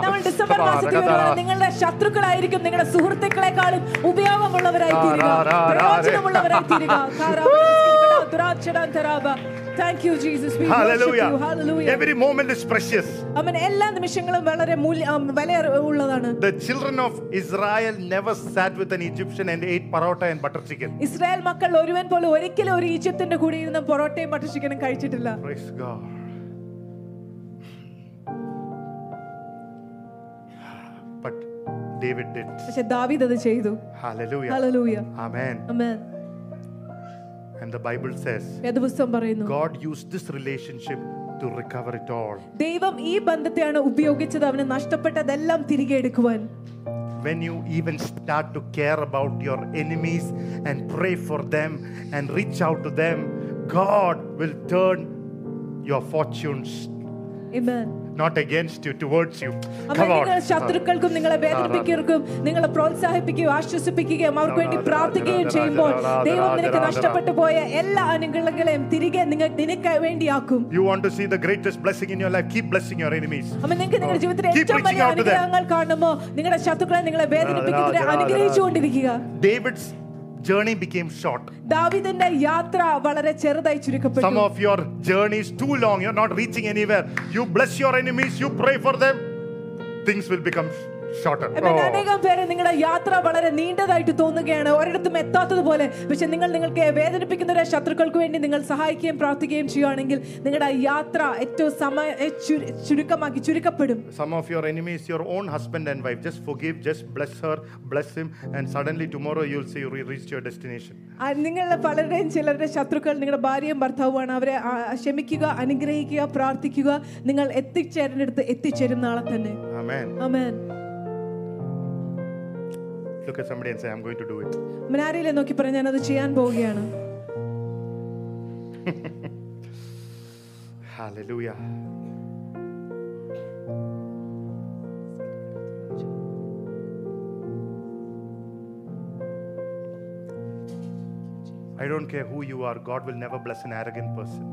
Thank you, Jesus. We Hallelujah. You. Hallelujah. Every moment is precious. The children of Israel never sat with an Egyptian and ate parotta and butter chicken. Praise God. David did. Hallelujah. Hallelujah. Amen. Amen. And the Bible says God used this relationship to recover it all. When you even start to care about your enemies and pray for them and reach out to them, God will turn your fortunes. Amen. Not against you, towards you. Come on. You want to see the greatest blessing in your life? Keep blessing your enemies. Keep reaching out to them. David's journey became short. Some of your journey is too long. You're not reaching anywhere. You bless your enemies. You pray for them. Things will become shorter. Oh. Some of your enemies, your own husband and wife, just forgive, just bless her, bless him, and suddenly tomorrow you'll see you reach your destination. Amen. Amen. Look at somebody and say, I'm going to do it. Hallelujah. I don't care who you are, God will never bless an arrogant person.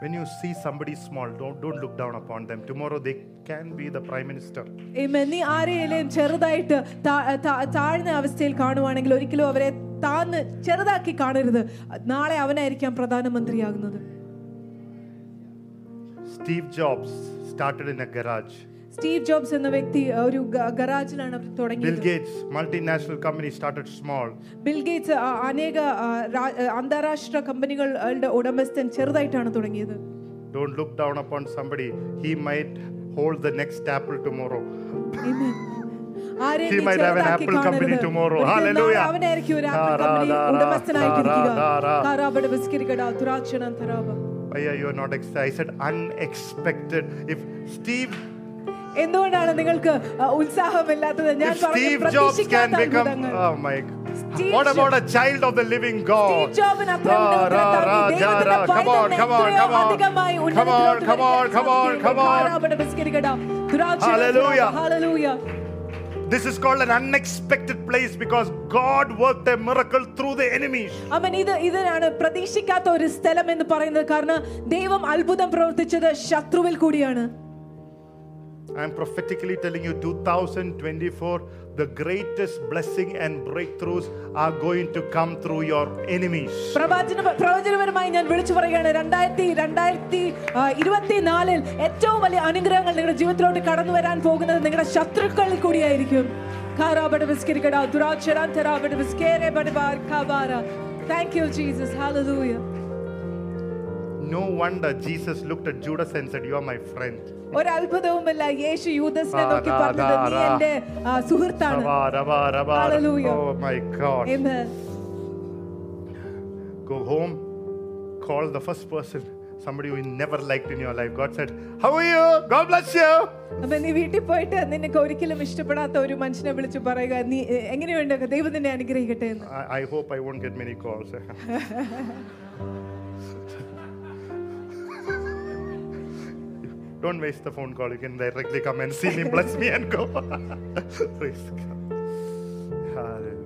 When you see somebody small, don't, don't look down upon them. Tomorrow they can be the Prime Minister. Steve Jobs started in a garage. Steve Jobs and the Vekti, garage and Bill Gates, multinational company started small. Bill Gates, Anega, Andarashtra company, Odamastan, Cherdaitana. Don't look down upon somebody. He might hold the next apple tomorrow. Amen. He might have an Apple company tomorrow. Hallelujah. Bhaiya, you are not expected. I said unexpected. If Steve If Steve Jobs can become, oh my God, what about a child of the living God? Ra, ra, ja, ra. Come on, come on, come on, come on, come on, come on, come on, come on. Hallelujah, hallelujah. This is called an unexpected place because God worked a miracle through the enemies. I am prophetically telling you, two thousand twenty-four, the greatest blessing and breakthroughs are going to come through your enemies. Thank you, Jesus. Hallelujah. No wonder Jesus looked at Judas and said, "You are my friend." Hallelujah. Oh my God. Amen. Go home, call the first person, somebody who you never liked in your life. God said, "How are you? God bless you." I, I hope I won't get many calls. Don't waste the phone call. You can directly come and see me, bless me, and go. Praise God. Hallelujah.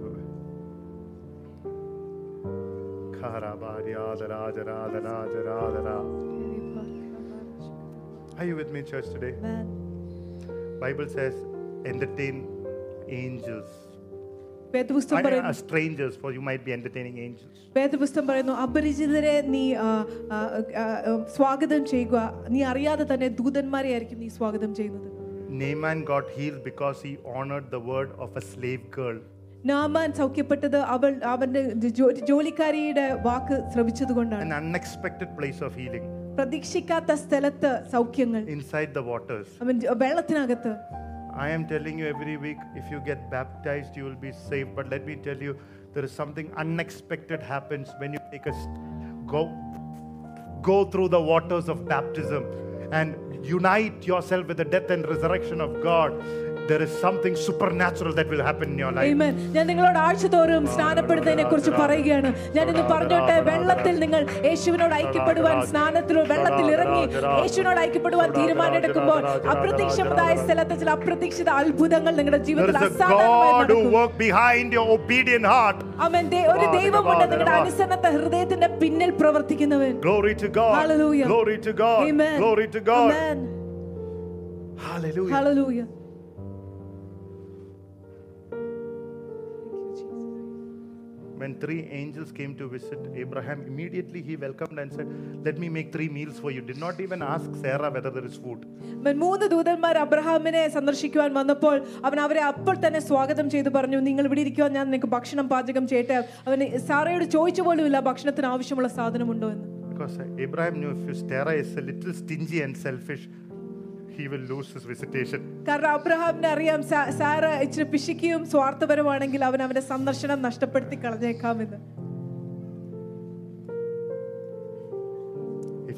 Are you with me, church, today? Amen. Bible says, entertain angels. I, strangers, for you might be entertaining angels. Naaman got healed because he honored the word of a slave girl. An unexpected place of healing. Inside the waters. I am telling you every week, if you get baptized, you will be saved. But let me tell you, there is something unexpected happens when you take a st- go, go through the waters of baptism and unite yourself with the death and resurrection of God. There is something supernatural that will happen in your life. Amen. There is a God who works behind your obedient heart. Glory to God. Hallelujah. Glory to God. Amen. Glory to God. Amen. Hallelujah. Hallelujah. When three angels came to visit Abraham, immediately he welcomed and said, "Let me make three meals for you." Did not even ask Sarah whether there is food. Because Abraham knew if Sarah is a little stingy and selfish, he will lose his visitation. If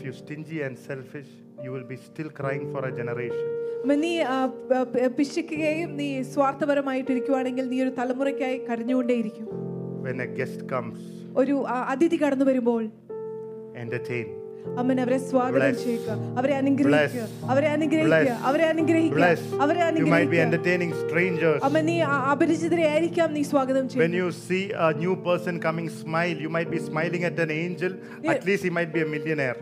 you're stingy and selfish, you will be still crying for a generation. When a guest comes, entertain. Bless. Bless. Bless. You might be entertaining strangers. When you see a new person coming, smile. You might be smiling at an angel. At least he might be a millionaire.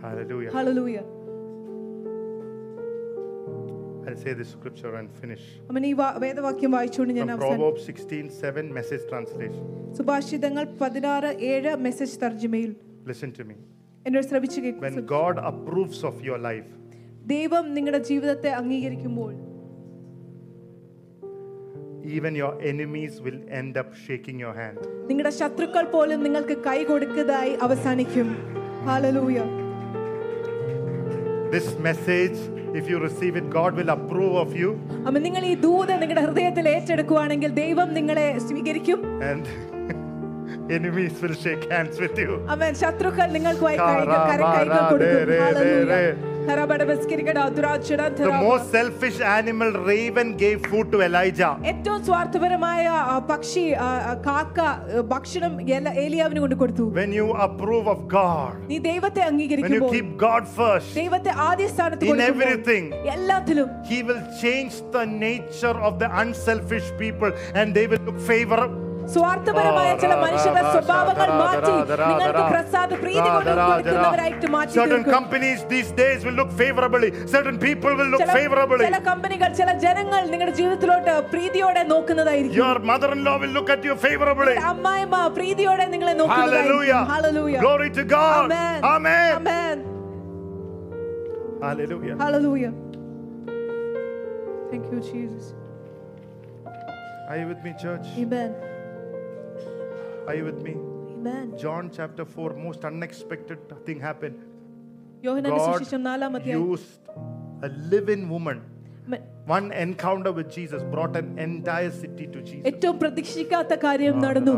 Hallelujah. Hallelujah. I'll say this scripture and finish. From Proverbs sixteen seven, message translation. Listen to me. When God approves of your life, even your enemies will end up shaking your hand. Hallelujah. This message, if you receive it, God will approve of you. And enemies will shake hands with you. The most selfish animal, Raven, gave food to Elijah. When you approve of God, when you keep God first in everything, He will change the nature of the unselfish people and they will look favorable. Certain companies these days will look favorably. Certain people will look favorably. Your mother-in-law will look at you favorably. Hallelujah. Hallelujah. Glory to God. Amen. Amen. Amen. Hallelujah. Hallelujah. Thank you, Jesus. Are you with me, church? Amen. Are you with me? Amen. John chapter four, most unexpected thing happened. God used a living woman. One encounter with Jesus brought an entire city to Jesus. ഏറ്റവും പ്രതീക്ഷിക്കാത്ത കാര്യം നടന്നു.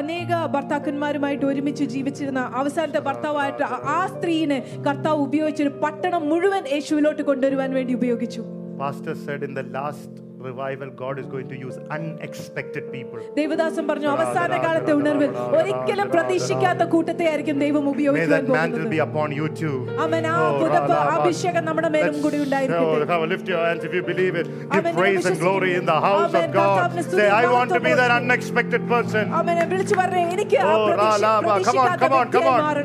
അനേക ഭർത്താക്കന്മാരുമായിട്ട് ഒരുമിച്ച് ജീവിച്ചിരുന്ന അവസാനത്തെ ഭർത്താവായിട്ട് ആ സ്ത്രീയെ കർത്താവ് ഉപയോഗിച്ചൊരു പട്ടണം മുഴുവൻ യേശുവിലോട്ട് കൊണ്ടുവരുവാൻ വേണ്ടി ഉപയോഗിച്ചു. Pastor said in the last revival God is going to use unexpected people. Devadasan പറഞ്ഞു അവസാന കാലത്തെ ഉണർവിൽ ഒരിക്കലും പ്രതീക്ഷിക്കാത്ത കൂട്ടത്തെ ആയിരിക്കും ദൈവം ഉപയോഗിക്കാൻ പോകുന്നത്. May that mantle be upon you too. ആമേൻ. ആ പുതിയ അഭിഷേകം നമ്മുടെ മേലും കൂടി ഉണ്ടായിരിക്കട്ടെ. Lift your hands if you believe it. Give praise and glory in the house of God. Say I want to be that unexpected person. ആമേൻ. വിളിച്ചു പറഞ്ഞേ എനിക്ക് ആ പ്രതീക്ഷിക്കാത്ത. Come on, come on, come on.